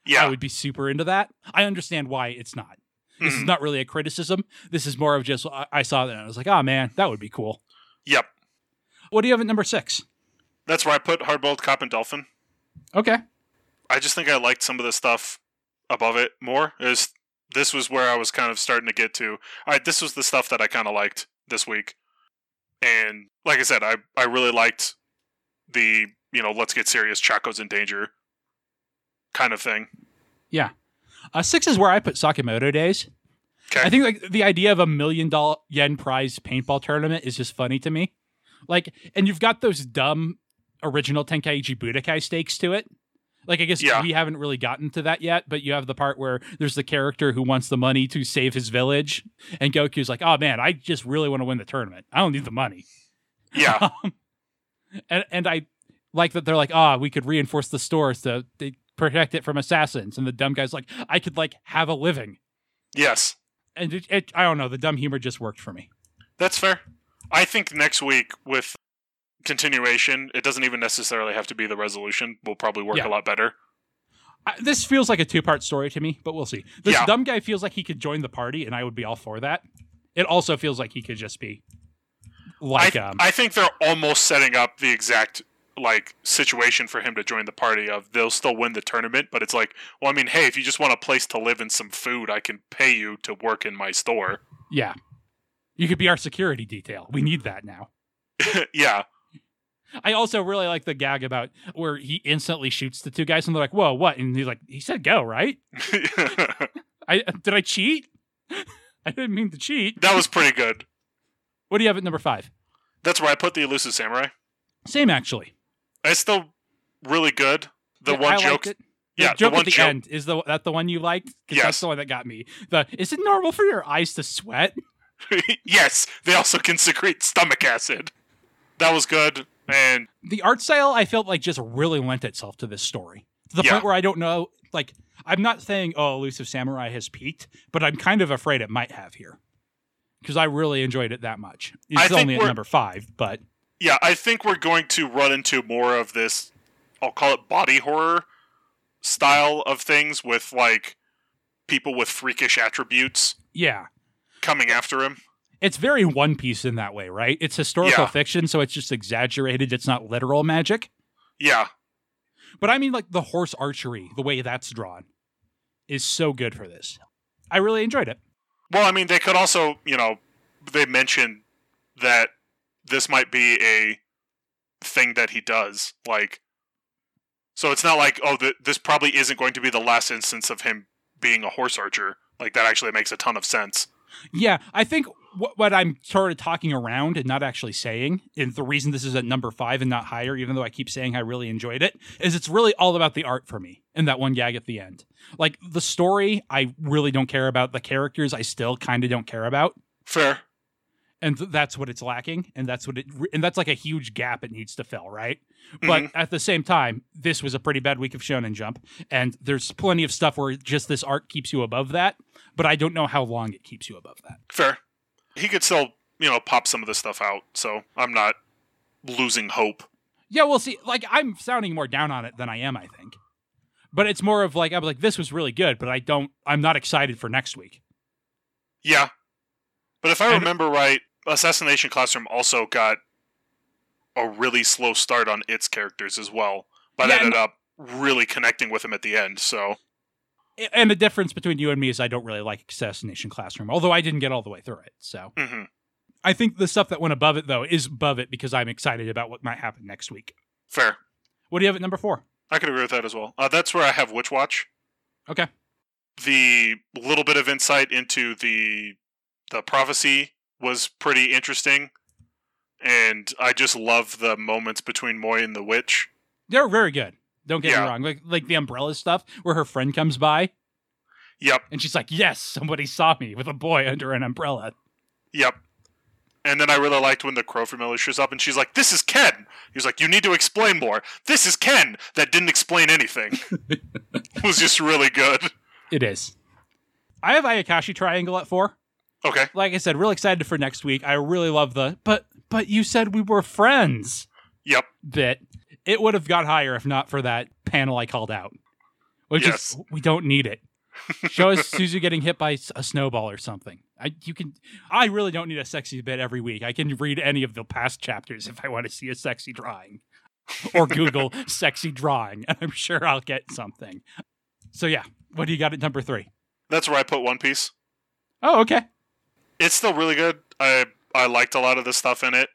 yeah. I would be super into that. I understand why it's not. This mm-hmm. is not really a criticism. This is more of just, I, I saw that, and I was like, oh, man, that would be cool. Yep. What do you have at number six? That's where I put Hard-Boiled Cop and Dolphin. Okay. I just think I liked some of the stuff above it more. It was, this was where I was kind of starting to get to. All right, this was the stuff that I kind of liked this week. And like I said, I, I really liked the, you know, let's get serious, Chaco's in danger kind of thing. Yeah. Uh, six is where I put Sakamoto Days. Okay. I think like the idea of a million dollar yen prize paintball tournament is just funny to me. Like, and you've got those dumb original Tenkaichi Budokai stakes to it. Like, I guess yeah. we haven't really gotten to that yet, but you have the part where there's the character who wants the money to save his village, and Goku's like, oh man, I just really want to win the tournament. I don't need the money. Yeah. Um, and, and I like that they're like, ah, oh, we could reinforce the stores to they protect it from assassins. And the dumb guy's like, I could like have a living. Yes. And it, it, I don't know. The dumb humor just worked for me. That's fair. I think next week with continuation, it doesn't even necessarily have to be the resolution, will probably work yeah. a lot better. Uh, this feels like a two-part story to me, but we'll see. This yeah. dumb guy feels like he could join the party, and I would be all for that. It also feels like he could just be like... I, um, I think they're almost setting up the exact like situation for him to join the party of they'll still win the tournament, but it's like, well, I mean, hey, if you just want a place to live and some food, I can pay you to work in my store. Yeah. You could be our security detail. We need that now. Yeah. I also really like the gag about where he instantly shoots the two guys and they're like, whoa, what? And he's like, he said go, right? I Did I cheat? I didn't mean to cheat. That was pretty good. What do you have at number five? That's where I put The Elusive Samurai. Same, actually. It's still really good. The yeah, one I joke. It. The yeah, joke the one at the joke. End. Is the, that the one you liked? Because yes. That's the one that got me. The, is it normal for your eyes to sweat? Yes. They also can secrete stomach acid. That was good. And the art style, I felt like just really lent itself to this story to the yeah. point where I don't know, like, I'm not saying, oh, Elusive Samurai has peaked, but I'm kind of afraid it might have here because I really enjoyed it that much. It's only at number five, but yeah, I think we're going to run into more of this. I'll call it body horror style of things with like people with freakish attributes. Yeah. Coming after him. It's very One Piece in that way, right? It's historical yeah. fiction, so it's just exaggerated. It's not literal magic. Yeah. But I mean, like, the horse archery, the way that's drawn, is so good for this. I really enjoyed it. Well, I mean, they could also, you know, they mentioned that this might be a thing that he does. Like, so it's not like, oh, the, this probably isn't going to be the last instance of him being a horse archer. Like, that actually makes a ton of sense. Yeah, I think what, what I'm sort of talking around and not actually saying, and the reason this is at number five and not higher, even though I keep saying I really enjoyed it, is it's really all about the art for me and that one gag at the end. Like, the story, I really don't care about. The characters, I still kind of don't care about. Fair. And th- that's what it's lacking, and that's what it, re- and that's like a huge gap it needs to fill, right? Mm-hmm. But at the same time, this was a pretty bad week of Shonen Jump, and there's plenty of stuff where just this art keeps you above that, but I don't know how long it keeps you above that. Fair. He could still, you know, pop some of this stuff out, so I'm not losing hope. Yeah, we'll see. Like, I'm sounding more down on it than I am, I think. But it's more of like, I'm like, this was really good, but I don't, I'm not excited for next week. Yeah. But if I and- remember right, Assassination Classroom also got a really slow start on its characters as well, but yeah, ended up really connecting with him at the end. So, and the difference between you and me is I don't really like Assassination Classroom, although I didn't get all the way through it. So, mm-hmm. I think the stuff that went above it though is above it because I'm excited about what might happen next week. Fair. What do you have at number four? I could agree with that as well. Uh, that's where I have Witch Watch. Okay. The little bit of insight into the the prophecy was pretty interesting, and I just love the moments between Moi and the witch. They're very good. Don't get yeah. me wrong. Like like the umbrella stuff where her friend comes by. Yep. And she's like, yes, somebody saw me with a boy under an umbrella. Yep. And then I really liked when the crow from Miller shows up and she's like, this is Ken. He's like, you need to explain more. This is Ken that didn't explain anything. It was just really good. It is. I have Ayakashi Triangle at four. Okay. Like I said, really excited for next week. I really love the, but but you said we were friends. Yep. Bit. It would have got higher if not for that panel I called out. Which yes. is, we don't need it. Show us Suzu getting hit by a snowball or something. I you can. I really don't need a sexy bit every week. I can read any of the past chapters if I want to see a sexy drawing. Or Google sexy drawing, and I'm sure I'll get something. So yeah, what do you got at number three? That's where I put One Piece. Oh, okay. It's still really good. I I liked a lot of the stuff in it,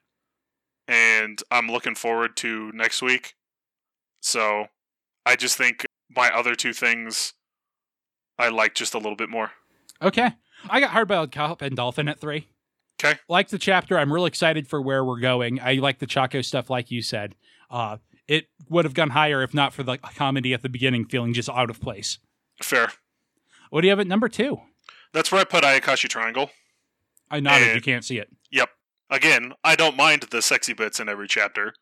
and I'm looking forward to next week. So I just think my other two things I like just a little bit more. Okay. I got Hardboiled Cop and Dolphin at three. Okay. Like the chapter. I'm really excited for where we're going. I like the Chaco stuff, like you said. Uh, it would have gone higher if not for the comedy at the beginning feeling just out of place. Fair. What do you have at number two? That's where I put Ayakashi Triangle. I nodded, and, you can't see it. Yep. Again, I don't mind the sexy bits in every chapter,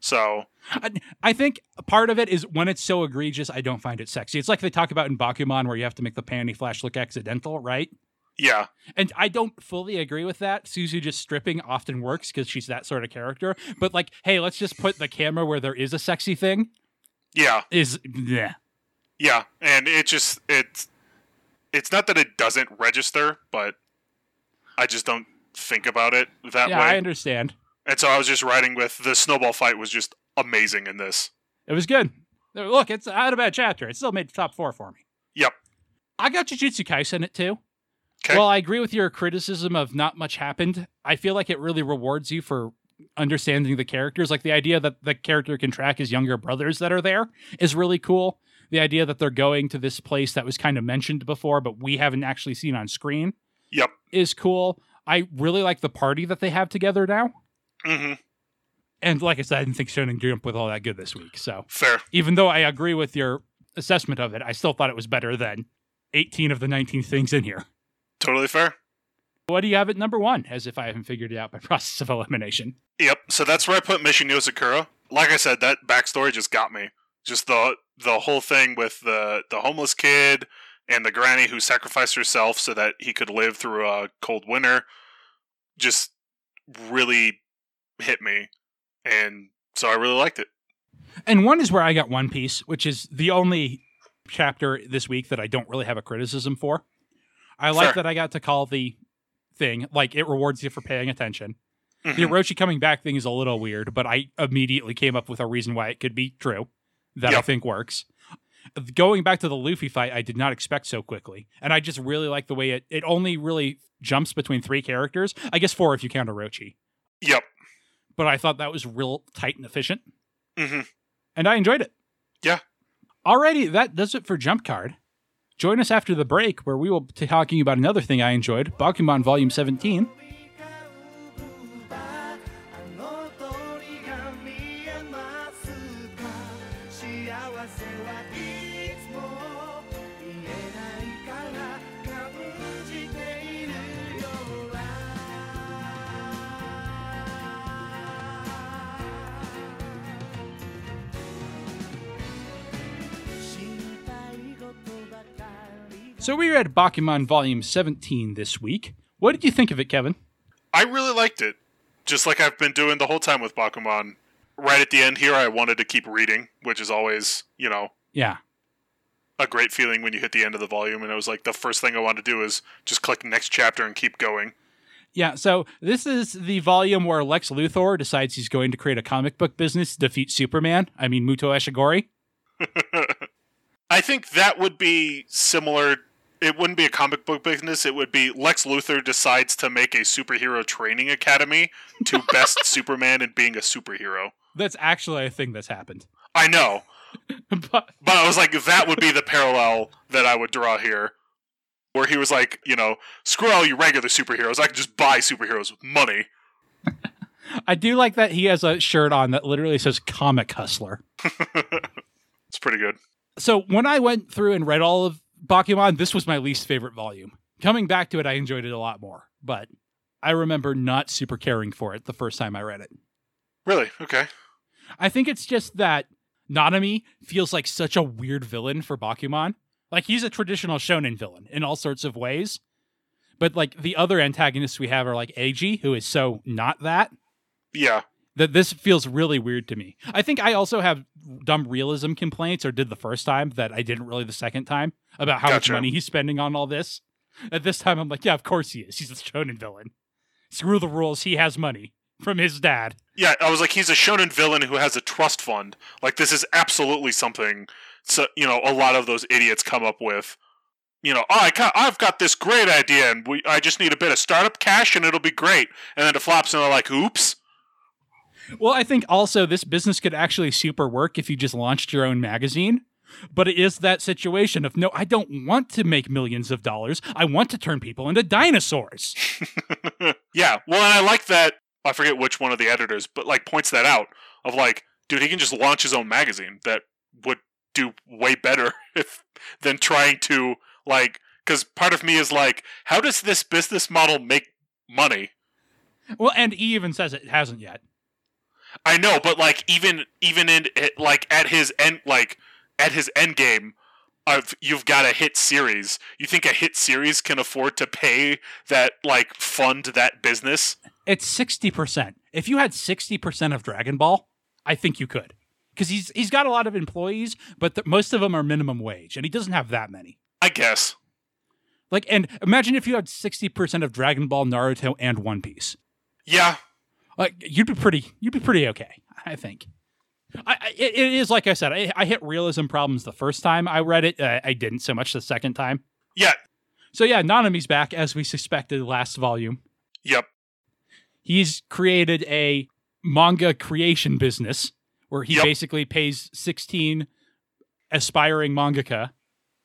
so... I, I think part of it is when it's so egregious, I don't find it sexy. It's like they talk about in Bakuman where you have to make the panty flash look accidental, right? Yeah. And I don't fully agree with that. Suzu just stripping often works because she's that sort of character, but like, hey, let's just put the camera where there is a sexy thing. Yeah. Is... yeah. Yeah, and it just... It's, it's not that it doesn't register, but... I just don't think about it that yeah, way. Yeah, I understand. And so I was just riding with the snowball fight was just amazing in this. It was good. Look, it's not a bad chapter. It still made the top four for me. Yep. I got Jujutsu Kaisen at two. Okay. Well, I agree with your criticism of not much happened. I feel like it really rewards you for understanding the characters. Like the idea that the character can track his younger brothers that are there is really cool. The idea that they're going to this place that was kind of mentioned before, but we haven't actually seen on screen. Yep. Is cool. I really like the party that they have together now. Mm-hmm. And like I said, I didn't think Shonen Jump was all that good this week. So fair. Even though I agree with your assessment of it, I still thought it was better than eighteen of the nineteen things in here. Totally fair. What do you have at number one? As if I haven't figured it out by process of elimination. Yep. So that's where I put Mission Yosakura. Like I said, that backstory just got me. Just the the whole thing with the the homeless kid. And the granny who sacrificed herself so that he could live through a cold winter just really hit me. And so I really liked it. And one is where I got One Piece, which is the only chapter this week that I don't really have a criticism for. I like sure. that I got to call the thing, like it rewards you for paying attention. Mm-hmm. The Orochi coming back thing is a little weird, but I immediately came up with a reason why it could be true that yep. I think works. Going back to the Luffy fight, I did not expect so quickly. And I just really like the way it, it only really jumps between three characters. I guess four if you count Orochi. Yep. But I thought that was real tight and efficient. Mm-hmm. And I enjoyed it. Yeah. Alrighty, that does it for Jump Card. Join us after the break, where we will be talking about another thing I enjoyed, Bakuman Volume seventeen. So we read Bakuman Volume seventeen this week. What did you think of it, Kevin? I really liked it, just like I've been doing the whole time with Bakuman. Right at the end here, I wanted to keep reading, which is always, you know, yeah, a great feeling when you hit the end of the volume. And it was like the first thing I wanted to do is just click next chapter and keep going. Yeah, so this is the volume where Lex Luthor decides he's going to create a comic book business to defeat Superman. I mean, Muto Eshigori. I think that would be similar. It wouldn't be a comic book business. It would be Lex Luthor decides to make a superhero training academy to best Superman and being a superhero. That's actually a thing that's happened. I know. but-, but I was like, that would be the parallel that I would draw here. Where he was like, you know, screw all you regular superheroes. I can just buy superheroes with money. I do like that he has a shirt on that literally says Comic Hustler. It's pretty good. So when I went through and read all of Bakuman, this was my least favorite volume. Coming back to it, I enjoyed it a lot more, but I remember not super caring for it the first time I read it. Really? Okay. I think it's just that Nanami feels like such a weird villain for Bakuman. Like, he's a traditional shonen villain in all sorts of ways, but like the other antagonists we have are like Eiji, who is so not that. Yeah. That this feels really weird to me. I think I also have dumb realism complaints, or did the first time, that I didn't really the second time, about how gotcha. much money he's spending on all this. At this time, I'm like, yeah, of course he is. He's a shonen villain. Screw the rules. He has money from his dad. Yeah, I was like, he's a shonen villain who has a trust fund. Like, this is absolutely something, so, you know, a lot of those idiots come up with. You know, oh, I ca- I've got this great idea, and we, I just need a bit of startup cash, and it'll be great. And then it flops, and they're like, oops. Well, I think also this business could actually super work if you just launched your own magazine. But it is that situation of, no, I don't want to make millions of dollars. I want to turn people into dinosaurs. Yeah. Well, and I like that. I forget which one of the editors, but like points that out of like, dude, he can just launch his own magazine that would do way better if than trying to like, because part of me is like, how does this business model make money? Well, and he even says it hasn't yet. I know, but like even even in it, like at his end, like at his end game of you've got a hit series. You think a hit series can afford to pay that, like, fund that business? It's sixty percent. If you had sixty percent of Dragon Ball, I think you could, because he's he's got a lot of employees, but the, most of them are minimum wage, and he doesn't have that many. I guess. Like, and imagine if you had sixty percent of Dragon Ball, Naruto, and One Piece. Yeah. Like, you'd be pretty, you'd be pretty okay, I think. I, I it, it is, like I said, I, I hit realism problems the first time I read it. Uh, I didn't so much the second time. Yeah. So yeah, Nanami's back, as we suspected last volume. Yep. He's created a manga creation business where he yep. basically pays sixteen aspiring mangaka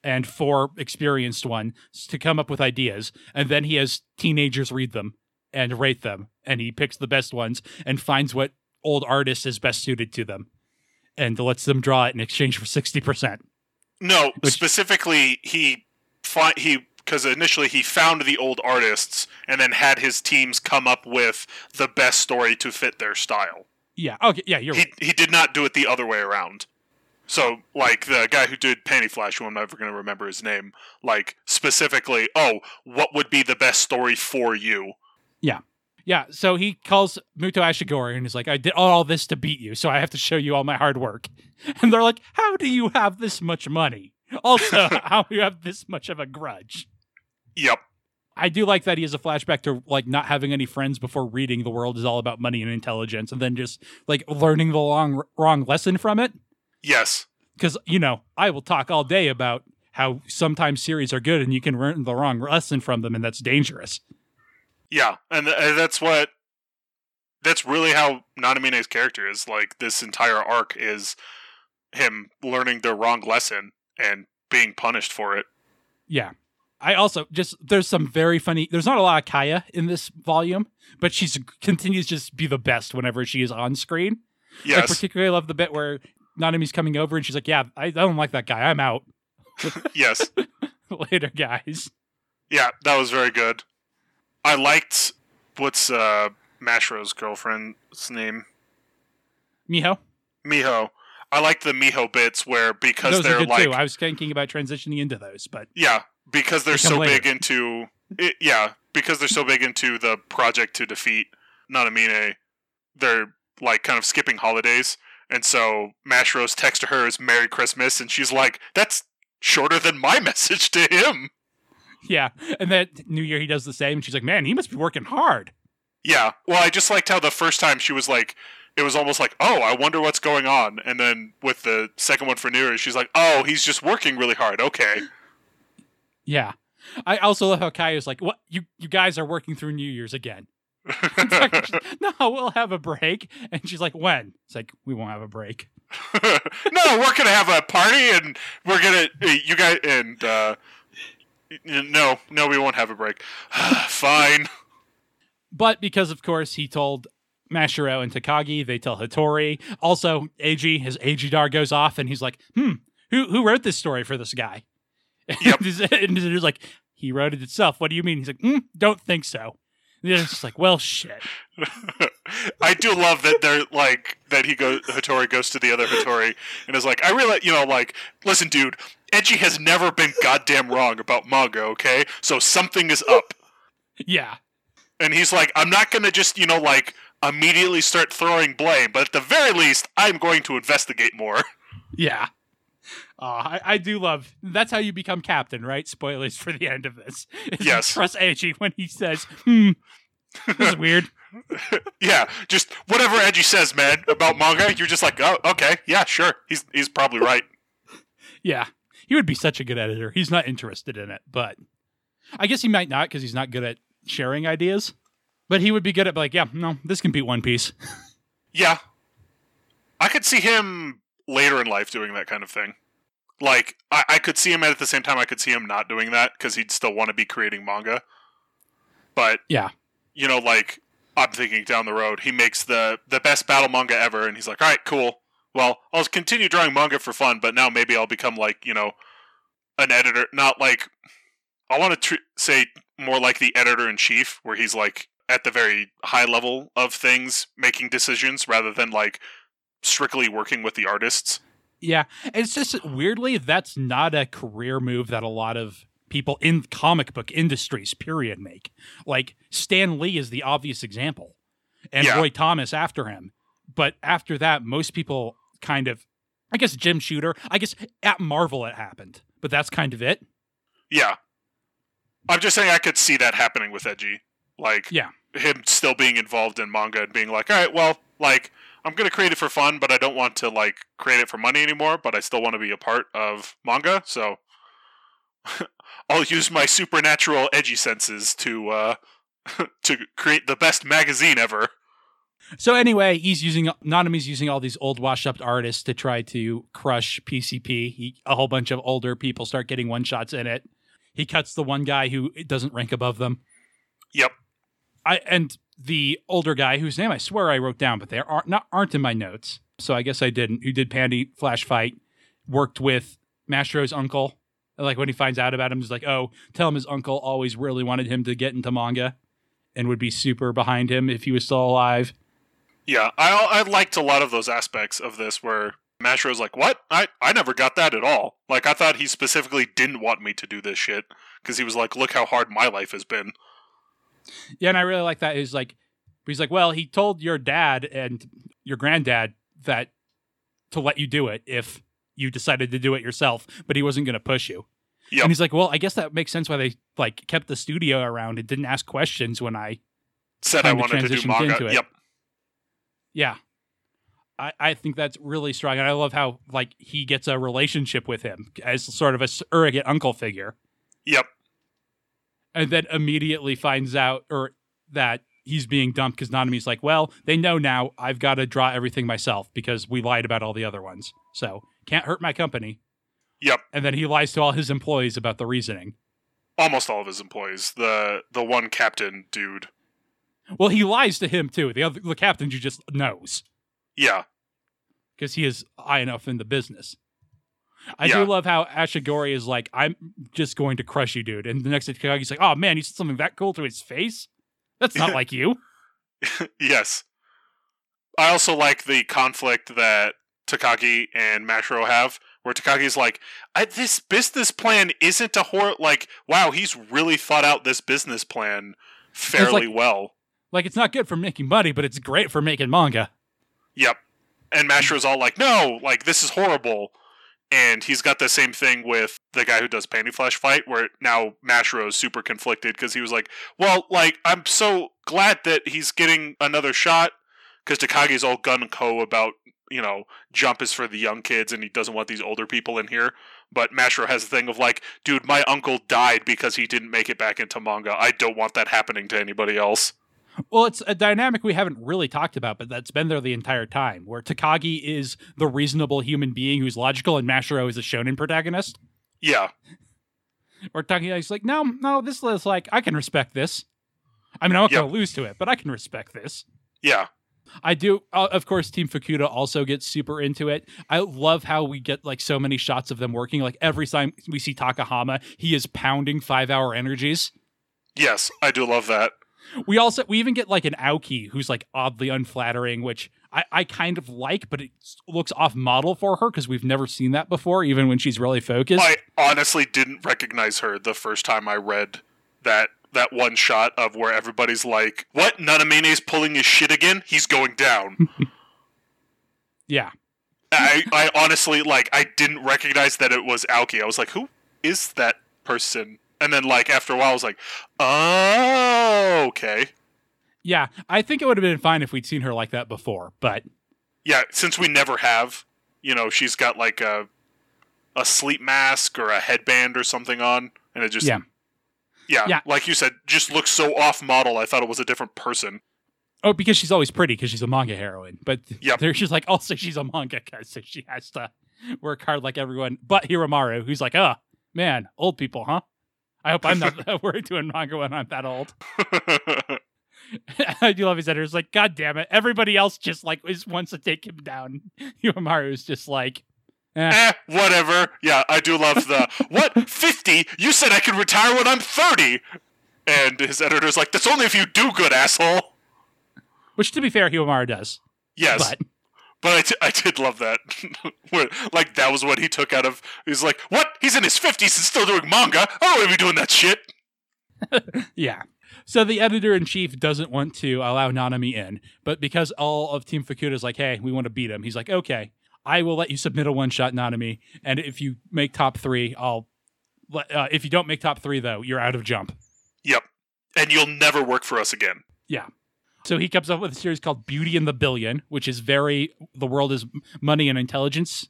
and four experienced ones to come up with ideas, and then he has teenagers read them and rate them, and he picks the best ones and finds what old artist is best suited to them and lets them draw it in exchange for sixty percent. No, which, specifically, he fi- he because initially he found the old artists and then had his teams come up with the best story to fit their style. Yeah, okay, yeah, you're he, right. He did not do it the other way around. So, like, the guy who did Panty Flash, who I'm never going to remember his name, like, specifically, oh, what would be the best story for you? Yeah. Yeah. So he calls Muto Ashigori and he's like, I did all this to beat you, so I have to show you all my hard work. And they're like, how do you have this much money? Also, how do you have this much of a grudge? Yep. I do like that he has a flashback to like not having any friends before reading The World is All About Money and Intelligence, and then just like learning the long, wrong lesson from it. Yes. Because, you know, I will talk all day about how sometimes series are good and you can learn the wrong lesson from them, and that's dangerous. Yeah, and th- that's what, that's really how Nanamine's character is. Like, this entire arc is him learning the wrong lesson and being punished for it. Yeah. I also just, there's some very funny, there's not a lot of Kaya in this volume, but she continues to just be the best whenever she is on screen. Yes. I particularly love the bit where Nanami's coming over and she's like, yeah, I, I don't like that guy. I'm out. Yes. Later, guys. Yeah, that was very good. I liked, what's uh, Mashro's girlfriend's name? Miho? Miho. I like the Miho bits where, because those they're like... Too. I was thinking about transitioning into those, but... Yeah, because they're so later. big into... It, yeah, because they're so big into the project to defeat Nanamine, they're like kind of skipping holidays. And so Mashro's text to her is Merry Christmas, and she's like, that's shorter than my message to him. Yeah, and that New Year he does the same, and she's like, man, he must be working hard. Yeah, well, I just liked how the first time she was like... It was almost like, oh, I wonder what's going on. And then with the second one for New Year's, she's like, oh, he's just working really hard. Okay. Yeah. I also love how Kai is like, what? You, you guys are working through New Year's again. Like, no, we'll have a break. And she's like, when? It's like, we won't have a break. No, we're going to have a party and we're going to, you guys, and uh, no, no, we won't have a break. Fine. But because, of course, he told Mashiro and Takagi, they tell Hattori. Also, Eiji, his Eiji Dar goes off, and he's like, hmm, who who wrote this story for this guy? Yep. And he's like, he wrote it itself. What do you mean? He's like, mm, don't think so. And he's just like, well, shit. I do love that they're like, that he goes, Hattori goes to the other Hattori, and is like, I realize, you know, like, listen, dude, Eiji has never been goddamn wrong about manga, okay? So something is up. Yeah. And he's like, I'm not gonna just, you know, like, immediately start throwing blame, but at the very least, I'm going to investigate more. Yeah. Uh, I, I do love, that's how you become captain, right? Spoilers for the end of this. Yes. Trust Eiji when he says, hmm, this is weird. Yeah, just whatever Eiji says, man, about manga, you're just like, oh, okay, yeah, sure. He's he's probably right. Yeah. He would be such a good editor. He's not interested in it, but I guess he might not because he's not good at sharing ideas. But he would be good at, like, yeah, no, this can beat One Piece. Yeah. I could see him later in life doing that kind of thing. Like, I, I could see him at the same time I could see him not doing that, because he'd still want to be creating manga. But, yeah, you know, like, I'm thinking down the road, he makes the, the best battle manga ever, and he's like, all right, cool. Well, I'll continue drawing manga for fun, but now maybe I'll become, like, you know, an editor. Not like, I want to tr- say more like the editor-in-chief, where he's like, at the very high level of things, making decisions rather than like strictly working with the artists. Yeah. It's just weirdly, that's not a career move that a lot of people in comic book industries period make. Like Stan Lee is the obvious example and yeah. Roy Thomas after him. But after that, most people kind of, I guess Jim Shooter, I guess at Marvel it happened, but that's kind of it. Yeah. I'm just saying I could see that happening with Eiji. Like, yeah. Him still being involved in manga and being like, all right, well, like, I'm going to create it for fun, but I don't want to, like, create it for money anymore, but I still want to be a part of manga, so I'll use my supernatural edgy senses to, uh, to create the best magazine ever. So anyway, he's using, Nanami's using all these old washed-up artists to try to crush P C P. He, a whole bunch of older people start getting one-shots in it. He cuts the one guy who doesn't rank above them. Yep. I, and the older guy, whose name I swear I wrote down, but they are not aren't in my notes, so I guess I didn't. Who did Pandy Flash Fight? Worked with Mastro's uncle. And like when he finds out about him, he's like, "Oh, tell him his uncle always really wanted him to get into manga, and would be super behind him if he was still alive." Yeah, I I liked a lot of those aspects of this where Mastro's like, "What? I I never got that at all. Like I thought he specifically didn't want me to do this shit because he was like, look how hard my life has been." Yeah, and I really like that. He's like, he's like, well, he told your dad and your granddad that to let you do it if you decided to do it yourself, but he wasn't going to push you. Yep. And he's like, well, I guess that makes sense why they like kept the studio around and didn't ask questions when I said I wanted to do manga. Into it. Yep. Yeah, I I think that's really strong, and I love how like he gets a relationship with him as sort of a surrogate uncle figure. Yep. And then immediately finds out or that he's being dumped because Nanami's like, well, they know now I've got to draw everything myself because we lied about all the other ones. So can't hurt my company. Yep. And then he lies to all his employees about the reasoning. Almost all of his employees. The the one captain dude. Well, he lies to him, too. The other the captain who just knows. Yeah. Because he is high enough in the business. I yeah. do love how Ashigori is like, I'm just going to crush you, dude. And the next day, he's like, oh, man, you said something that cool to his face? That's not like you. Yes. I also like the conflict that Takagi and Mashiro have, where Takagi's like, I, this business plan isn't a horror. Like, wow, he's really thought out this business plan fairly like, well. Like, it's not good for making money, but it's great for making manga. Yep. And Mashiro's all like, no, like, this is horrible. And he's got the same thing with the guy who does Panty Flash Fight, where now Mashiro's super conflicted because he was like, well, like, I'm so glad that he's getting another shot because Takagi's all gung-ho about, you know, Jump is for the young kids and he doesn't want these older people in here. But Mashiro has the thing of like, dude, my uncle died because he didn't make it back into manga. I don't want that happening to anybody else. Well, it's a dynamic we haven't really talked about, but that's been there the entire time, where Takagi is the reasonable human being who's logical, and Mashiro is a shonen protagonist. Yeah. Or Takagi's like, no, no, this is like, I can respect this. I mean, I'm not yep. going to lose to it, but I can respect this. Yeah. I do, uh, of course, Team Fukuda also gets super into it. I love how we get, like, so many shots of them working. Like, every time we see Takahama, he is pounding five-hour energies. Yes, I do love that. We also we even get like an Aoki who's like oddly unflattering, which I, I kind of like, but it looks off model for her because we've never seen that before, even when she's really focused. I honestly didn't recognize her the first time I read that that one shot of where everybody's like, what? Nanamine's pulling his shit again? He's going down. Yeah. I, I honestly like I didn't recognize that it was Aoki. I was like, who is that person? And then, like, after a while, I was like, oh, okay. Yeah, I think it would have been fine if we'd seen her like that before, but... Yeah, since we never have, you know, she's got, like, a a sleep mask or a headband or something on, and it just... Yeah. Yeah, yeah. Like you said, just looks so off-model, I thought it was a different person. Oh, because she's always pretty, because she's a manga heroine. But yep. there she's like, also she's a manga guy, so she has to work hard like everyone, but Hiramaru, who's like, oh, man, old people, huh? I hope I'm not worried doing manga when I'm that old. I do love his editor's like, God damn it. Everybody else just like is, wants to take him down. Yuamaru is just like, eh. eh, whatever. Yeah, I do love the, what? fifty? You said I could retire when I'm thirty. And his editor's like, that's only if you do good, asshole. Which, to be fair, Yuamaru does. Yes. But, but I, t- I did love that. Where, like, that was what he took out of... He's like, what? He's in his fifties and still doing manga? I don't want to be doing that shit. Yeah. So the editor-in-chief doesn't want to allow Nanami in, but because all of Team Fukuda's like, hey, we want to beat him, he's like, okay, I will let you submit a one-shot, Nanami, and if you make top three, I'll... Let, uh, if you don't make top three, though, you're out of Jump. Yep. And you'll never work for us again. Yeah. So he comes up with a series called Beauty and the Billion, which is very, the world is money and intelligence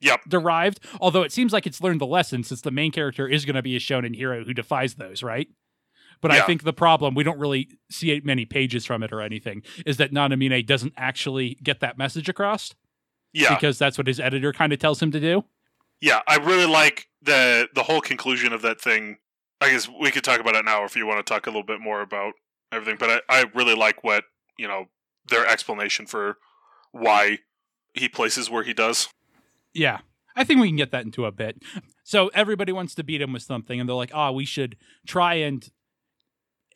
yep. derived. Although it seems like it's learned the lesson since the main character is going to be a shonen hero who defies those, right? But yeah. I think the problem, we don't really see many pages from it or anything, is that Nanamine doesn't actually get that message across. Yeah. Because that's what his editor kind of tells him to do. Yeah, I really like the the whole conclusion of that thing. I guess we could talk about it now if you want to talk a little bit more about everything, but I, I really like what, you know, their explanation for why he places where he does. Yeah, I think we can get that into a bit. So everybody wants to beat him with something, and they're like, oh, we should try and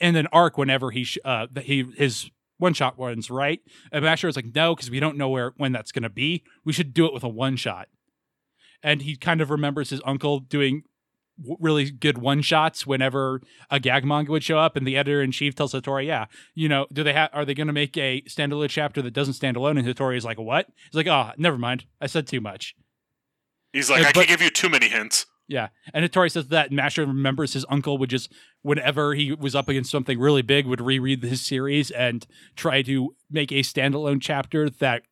end an arc whenever he, sh- uh, he his one-shot runs, right? And Mashiro's like, no, because we don't know where when that's going to be. We should do it with a one-shot. And he kind of remembers his uncle doing... really good one-shots whenever a gag manga would show up, and the editor-in-chief tells Hattori, yeah, you know, do they have? Are they going to make a standalone chapter that doesn't stand alone? And Hattori is like, what? He's like, oh, never mind. I said too much. He's like, and, I but, can't give you too many hints. Yeah, and Hattori says that, and Mashle remembers his uncle would just, whenever he was up against something really big, would reread his series and try to make a standalone chapter that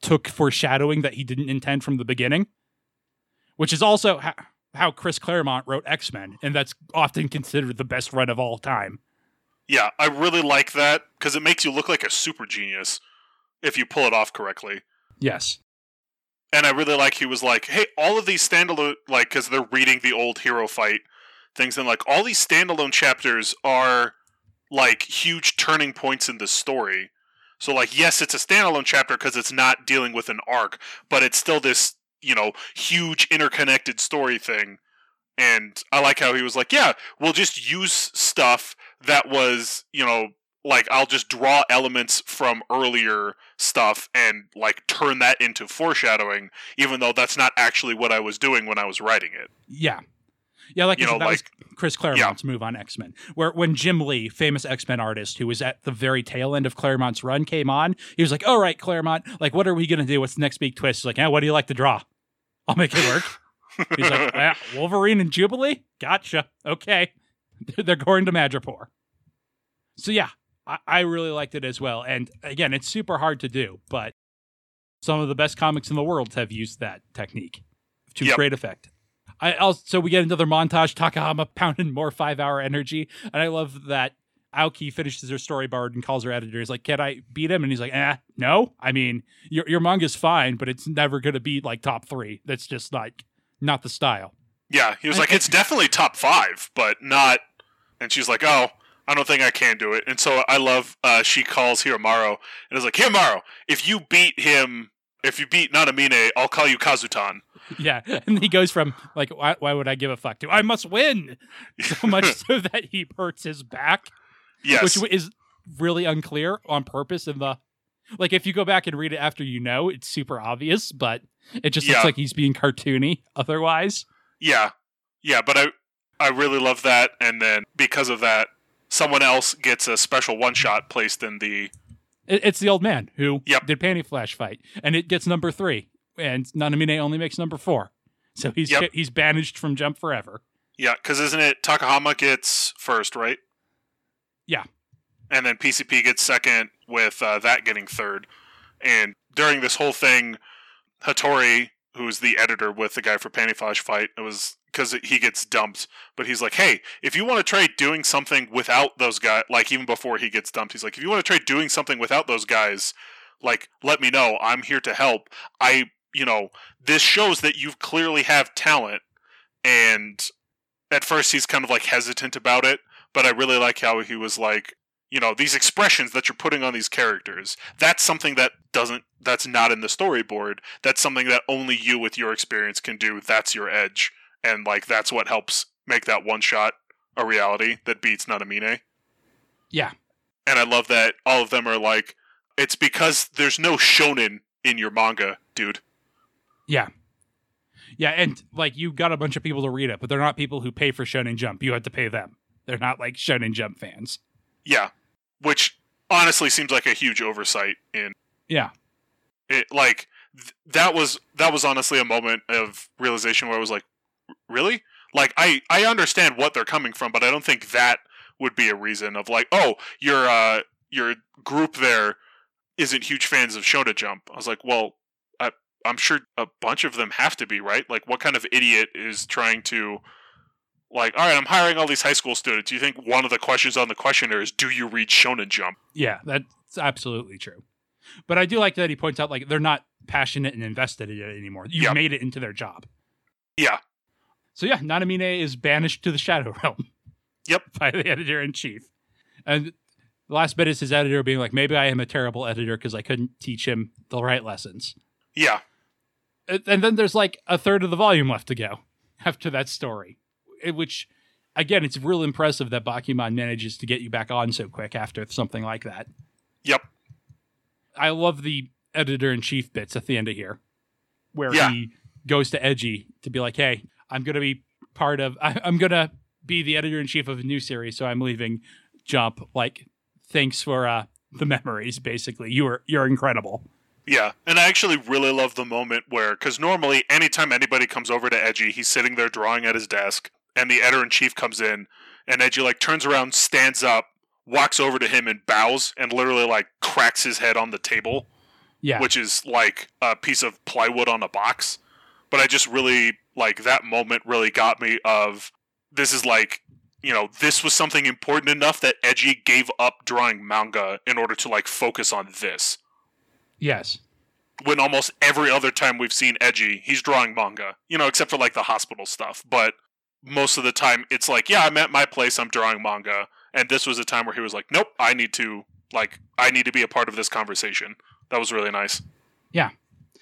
took foreshadowing that he didn't intend from the beginning, which is also... Ha- how Chris Claremont wrote X-Men, and that's often considered the best run of all time. Yeah, I really like that, because it makes you look like a super genius if you pull it off correctly. Yes. And I really like he was like, hey, all of these standalone, like, because they're reading the old hero fight things, and like all these standalone chapters are like huge turning points in the story. So like, yes, it's a standalone chapter because it's not dealing with an arc, but it's still this, you know, huge interconnected story thing. And I like how he was like, yeah, we'll just use stuff that was, you know, like, I'll just draw elements from earlier stuff and, like, turn that into foreshadowing, even though that's not actually what I was doing when I was writing it. Yeah. Yeah, like, you know, that like was Chris Claremont's yeah. move on X-Men, where when Jim Lee, famous X-Men artist, who was at the very tail end of Claremont's run, came on, he was like, all right, Claremont, like, what are we going to do? What's the next big twist? He's like, eh, what do you like to draw? I'll make it work. He's like, ah, Wolverine and Jubilee? Gotcha. Okay. They're going to Madripoor. So, yeah, I, I really liked it as well. And, again, it's super hard to do, but some of the best comics in the world have used that technique to yep. great effect. I also, we get another montage, Takahama pounding more five-hour energy, and I love that Aoki finishes her storyboard and calls her editor. He's like, can I beat him? And he's like, eh, no. I mean, your your manga's fine, but it's never going to be, like, top three. That's just, like, not the style. Yeah, he was like, it's definitely top five, but not... And she's like, oh, I don't think I can do it. And so I love, uh, she calls Hiramaru, and is like, Hiramaru, if you beat him, if you beat Nanamine, I'll call you Kazutan. Yeah, and he goes from, like, why, why would I give a fuck to, I must win! So much so that he hurts his back. Yes. Which is really unclear on purpose in the... Like, if you go back and read it after you know, it's super obvious, but it just yeah. looks like he's being cartoony otherwise. Yeah, yeah, but I... I really love that, and then because of that, someone else gets a special one-shot placed in the... It's the old man who yep. did Panty Flash fight, and it gets number three, and Nanamine only makes number four, so he's yep. he's banished from Jump forever. Yeah, because isn't it Takahama gets first, right? Yeah. And then P C P gets second, with uh, that getting third, and during this whole thing, Hattori, who's the editor with the guy for Panty Flash fight, it was... because he gets dumped, but he's like, hey, if you want to try doing something without those guys, like, even before he gets dumped, he's like, if you want to try doing something without those guys, like, let me know. I'm here to help. I, you know, this shows that you clearly have talent, and at first he's kind of, like, hesitant about it, but I really like how he was like, you know, these expressions that you're putting on these characters, that's something that doesn't, that's not in the storyboard. That's something that only you with your experience can do. That's your edge. And, like, that's what helps make that one shot a reality that beats Nanamine. Yeah. And I love that all of them are like, it's because there's no shonen in your manga, dude. Yeah. Yeah, and, like, you got a bunch of people to read it, but they're not people who pay for Shonen Jump. You have to pay them. They're not, like, Shonen Jump fans. Yeah. Which, honestly, seems like a huge oversight in... Yeah. It, like, th- that was that was honestly a moment of realization where I was like, really? Like, I, I understand what they're coming from, but I don't think that would be a reason of like, oh, your uh, your group there isn't huge fans of Shonen Jump. I was like, well, I, I'm sure a bunch of them have to be, right? Like, what kind of idiot is trying to, like, all right, I'm hiring all these high school students. Do you think one of the questions on the questionnaire is, do you read Shonen Jump? Yeah, that's absolutely true. But I do like that he points out, like, they're not passionate and invested in it anymore. You yep. made it into their job. Yeah. So yeah, Nanamine is banished to the Shadow Realm. Yep. By the editor-in-chief. And the last bit is his editor being like, maybe I am a terrible editor because I couldn't teach him the right lessons. Yeah. And then there's like a third of the volume left to go after that story. Which, again, it's real impressive that Bakuman manages to get you back on so quick after something like that. Yep. I love the editor-in-chief bits at the end of here. Where yeah. he goes to Eiji to be like, hey... I'm going to be part of, I, I'm going to be the editor-in-chief of a new series, so I'm leaving Jump. Like, thanks for uh, the memories, basically. You were, you're incredible. Yeah, and I actually really love the moment where, because normally anytime anybody comes over to Eiji, he's sitting there drawing at his desk, and the editor-in-chief comes in, and Eiji, like, turns around, stands up, walks over to him and bows, and literally, like, cracks his head on the table, yeah, which is like a piece of plywood on a box. But I just really... Like, that moment really got me of, this is like, you know, this was something important enough that Eiji gave up drawing manga in order to, like, focus on this. Yes. when almost every other time we've seen Eiji, he's drawing manga. You know, except for, like, the hospital stuff. But most of the time, it's like, yeah, I'm at my place, I'm drawing manga. And this was a time where he was like, nope, I need to, like, I need to be a part of this conversation. That was really nice. Yeah.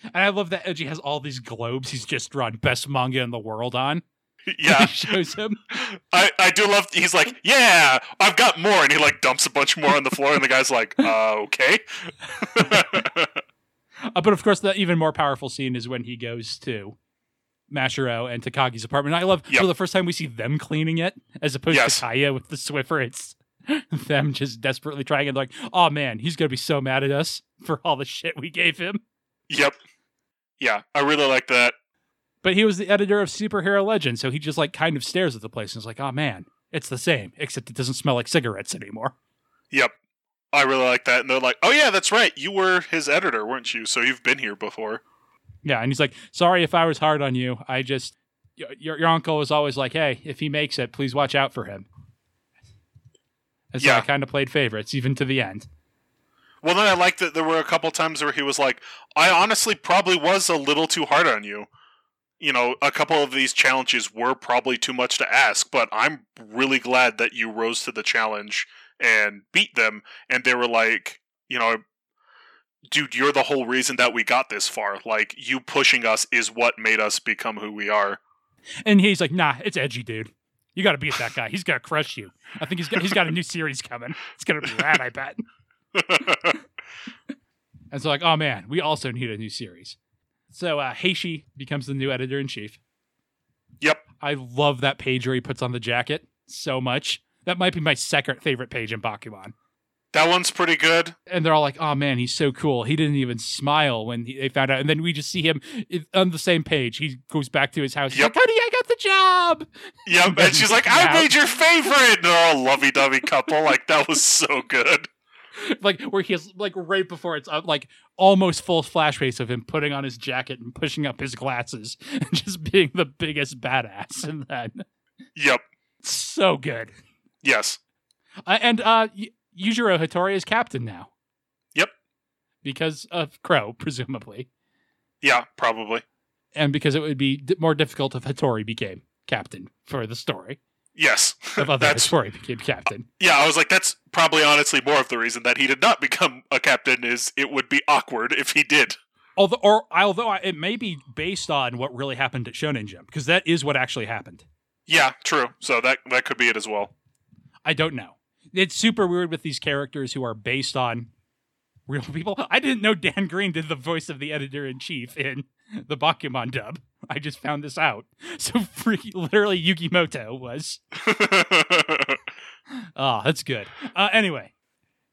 And I love that Eiji has all these globes he's just drawn best manga in the world on. Yeah. Shows him. I, I do love, he's like, yeah, I've got more. And he, like, dumps a bunch more on the floor. And the guy's like, uh, okay. uh, but, of course, the even more powerful scene is when he goes to Mashiro and Takagi's apartment. And I love, yep. for the first time we see them cleaning it, as opposed yes. to Taya with the Swiffer. It's them just desperately trying. And like, oh, man, he's going to be so mad at us for all the shit we gave him. Yep. Yeah, I really like that. But he was the editor of Superhero Legend, so he just, like, kind of stares at the place and is like, oh, man, it's the same, except it doesn't smell like cigarettes anymore. Yep. I really like that. And they're like, oh, yeah, that's right. You were his editor, weren't you? So you've been here before. Yeah, and he's like, sorry if I was hard on you. I just, your your uncle was always like, hey, if he makes it, please watch out for him. And so yeah. I kind of played favorites, even to the end. Well, then I liked that there were a couple times where he was like, I honestly probably was a little too hard on you. You know, a couple of these challenges were probably too much to ask, but I'm really glad that you rose to the challenge and beat them. And they were like, you know, dude, you're the whole reason that we got this far. Like, you pushing us is what made us become who we are. And he's like, nah, it's Eiji, dude. You got to beat that guy. He's going to crush you. I think he's got, he's got a new series coming. It's going to be rad, I bet. And so like, oh, man, we also need a new series. So uh, Heishi becomes the new editor-in-chief. Yep. I love that page where he puts on the jacket so much. That might be my second favorite page in Bakuman. That one's pretty good. And they're all like, oh, man, he's so cool. He didn't even smile when he, they found out. And then we just see him on the same page. He goes back to his house. Yep. He's like, honey, I got the job. Yep. And, and she's like, I out. made your favorite. And they're all lovey-dovey couple. Like, that was so good. Like, where he has, like, right before it's up, like, almost full flash face of him putting on his jacket and pushing up his glasses and just being the biggest badass. And then, yep. So good. Yes. Uh, and uh, Yujiro Hattori is captain now. Yep. Because of Crow, presumably. Yeah, probably. And because it would be d- more difficult if Hattori became captain for the story. Yes. Of other that's story became captain. Yeah, I was like, that's probably honestly more of the reason that he did not become a captain is it would be awkward if he did. Although, or, although it may be based on what really happened at Shonen Jump, because that is what actually happened. Yeah, true. So that, that could be it as well. I don't know. It's super weird with these characters who are based on real people. I didn't know Dan Green did the voice of the editor-in-chief in the Bakuman dub. I just found this out. So freaking, literally Yukimoto was. Oh, that's good. Uh, anyway.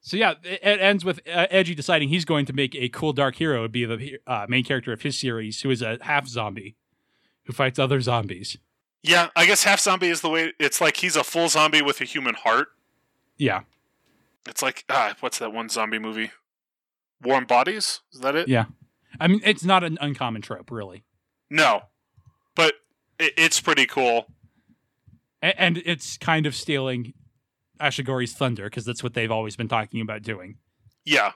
So yeah, it, it ends with uh, Eiji deciding he's going to make a cool dark hero and be the uh, main character of his series, who is a half-zombie who fights other zombies. Yeah, I guess half-zombie is the way... It's like he's a full zombie with a human heart. Yeah. It's like... ah, what's that one zombie movie? Warm Bodies? Is that it? Yeah. I mean, it's not an uncommon trope, really. No, but it's pretty cool. And it's kind of stealing Ashigori's thunder, because that's what they've always been talking about doing. Yeah.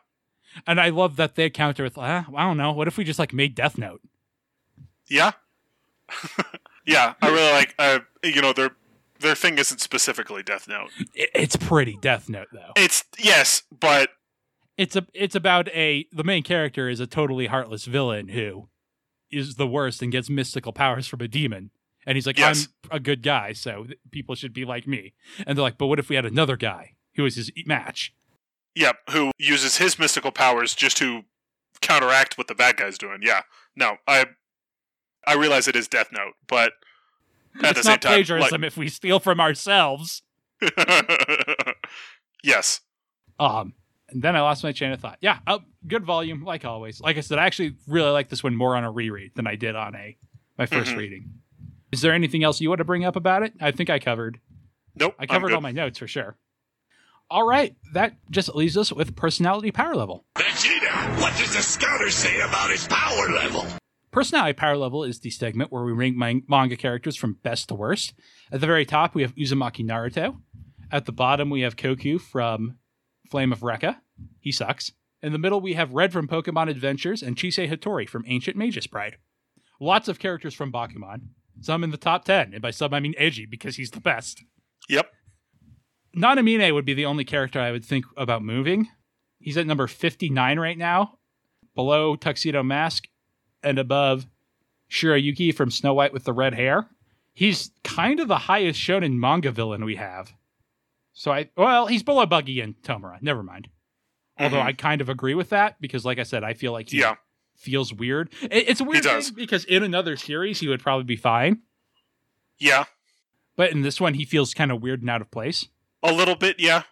And I love that they counter with, ah, I don't know, what if we just, like, made Death Note? Yeah. Yeah, I really like, uh, you know, their their thing isn't specifically Death Note. It's pretty Death Note, though. It's, yes, but... It's a it's about a, the main character is a totally heartless villain who... is the worst and gets mystical powers from a demon. And he's like, yes. I'm a good guy, so th- people should be like me. And they're like, but what if we had another guy who is his match? Yep, who uses his mystical powers just to counteract what the bad guy's doing. Yeah. No, I I realize it is Death Note, but at it's the same time... It's not plagiarism like... if we steal from ourselves. Yes. Um... And then I lost my chain of thought. Yeah, oh, good volume, like always. Like I said, I actually really like this one more on a reread than I did on a my first mm-hmm. reading. Is there anything else you want to bring up about it? I think I covered. Nope, I covered all my notes for sure. All right, that just leaves us with personality power level. Vegeta, what does the scouter say about his power level? Personality power level is the segment where we rank man- manga characters from best to worst. At the very top, we have Uzumaki Naruto. At the bottom, we have Koku from... Flame of Recca. He sucks. In the middle, we have Red from Pokemon Adventures and Chisei Hattori from Ancient Mage's Pride. Lots of characters from Bakuman. Some in the top ten, and by some I mean Eiji, because he's the best. Yep. Nanamine would be the only character I would think about moving. He's at number fifty-nine right now, below Tuxedo Mask and above Shiroyuki from Snow White with the red hair. He's kind of the highest shonen manga villain we have. So I, well, he's below Buggy and Tomura. Never mind. Mm-hmm. Although I kind of agree with that, because like I said, I feel like he yeah. feels weird. It, it's a weird thing, because in another series, he would probably be fine. Yeah. But in this one, he feels kind of weird and out of place. A little bit, yeah.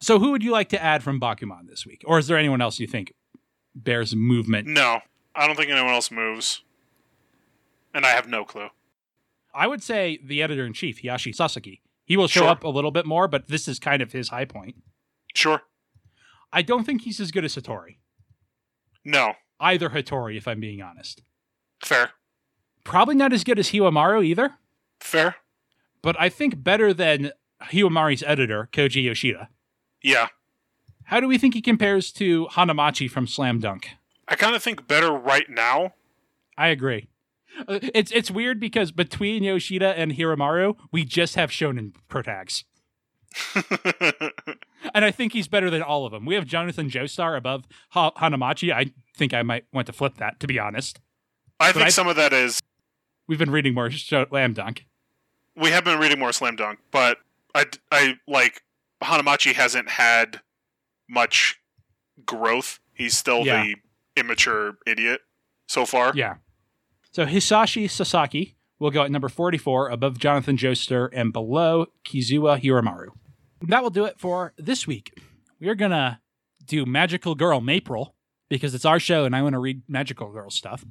So who would you like to add from Bakuman this week? Or is there anyone else you think bears movement? No, I don't think anyone else moves. And I have no clue. I would say the editor-in-chief, Hiyashi Sasaki. He will show sure. up a little bit more, but this is kind of his high point. Sure. I don't think he's as good as Hattori. No. Either Hattori, if I'm being honest. Fair. Probably not as good as Hiwamaru either. Fair. But I think better than Hiwamari's editor, Koji Yoshida. Yeah. How do we think he compares to Hanamachi from Slam Dunk? I kind of think better right now. I agree. It's it's weird because between Yoshida and Hiromaru, we just have shonen protags. And I think he's better than all of them. We have Jonathan Joestar above ha- Hanamachi. I think I might want to flip that, to be honest. I but think I, some of that is... We've been reading more Slam Dunk. We have been reading more Slam Dunk, but I, I like... Hanamachi hasn't had much growth. He's still yeah. the immature idiot so far. Yeah. So Hisashi Sasaki will go at number forty-four, above Jonathan Joestar and below Kizuya Hiromaru. That will do it for this week. We're going to do Magical Girl Mapril because it's our show and I want to read Magical Girl stuff.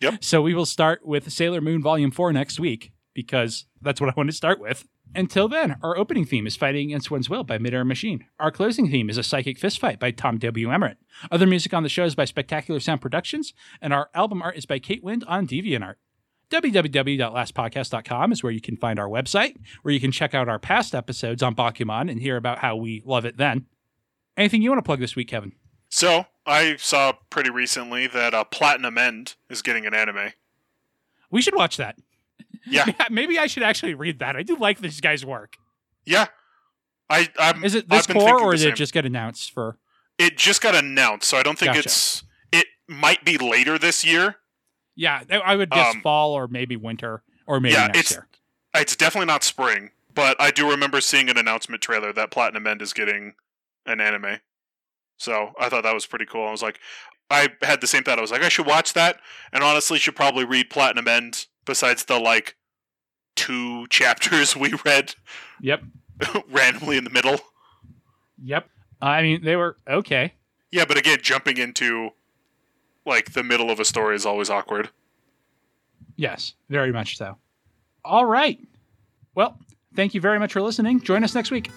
Yep. So we will start with Sailor Moon Volume four next week because that's what I want to start with. Until then, our opening theme is Fighting Against One's Will by Midair Machine. Our closing theme is A Psychic Fistfight by Tom W. Emmerich. Other music on the show is by Spectacular Sound Productions, and our album art is by Kate Wind on DeviantArt. w w w dot last podcast dot com is where you can find our website, where you can check out our past episodes on Bakuman and hear about how we love it then. Anything you want to plug this week, Kevin? So, I saw pretty recently that uh, Platinum End is getting an anime. We should watch that. Yeah. yeah, maybe I should actually read that. I do like this guy's work. Yeah, I. I'm, is it this core or did it just get announced for? It just got announced, so I don't think gotcha. it's. It might be later this year. Yeah, I would guess um, fall or maybe winter or maybe yeah, next it's, year. It's definitely not spring, but I do remember seeing an announcement trailer that Platinum End is getting an anime. So I thought that was pretty cool. I was like, I had the same thought. I was like, I should watch that, and honestly, should probably read Platinum End. Besides the, like, two chapters we read yep. randomly in the middle. Yep. I mean, they were okay. Yeah, but again, jumping into, like, the middle of a story is always awkward. Yes, very much so. All right. Well, thank you very much for listening. Join us next week.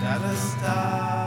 Gotta stop.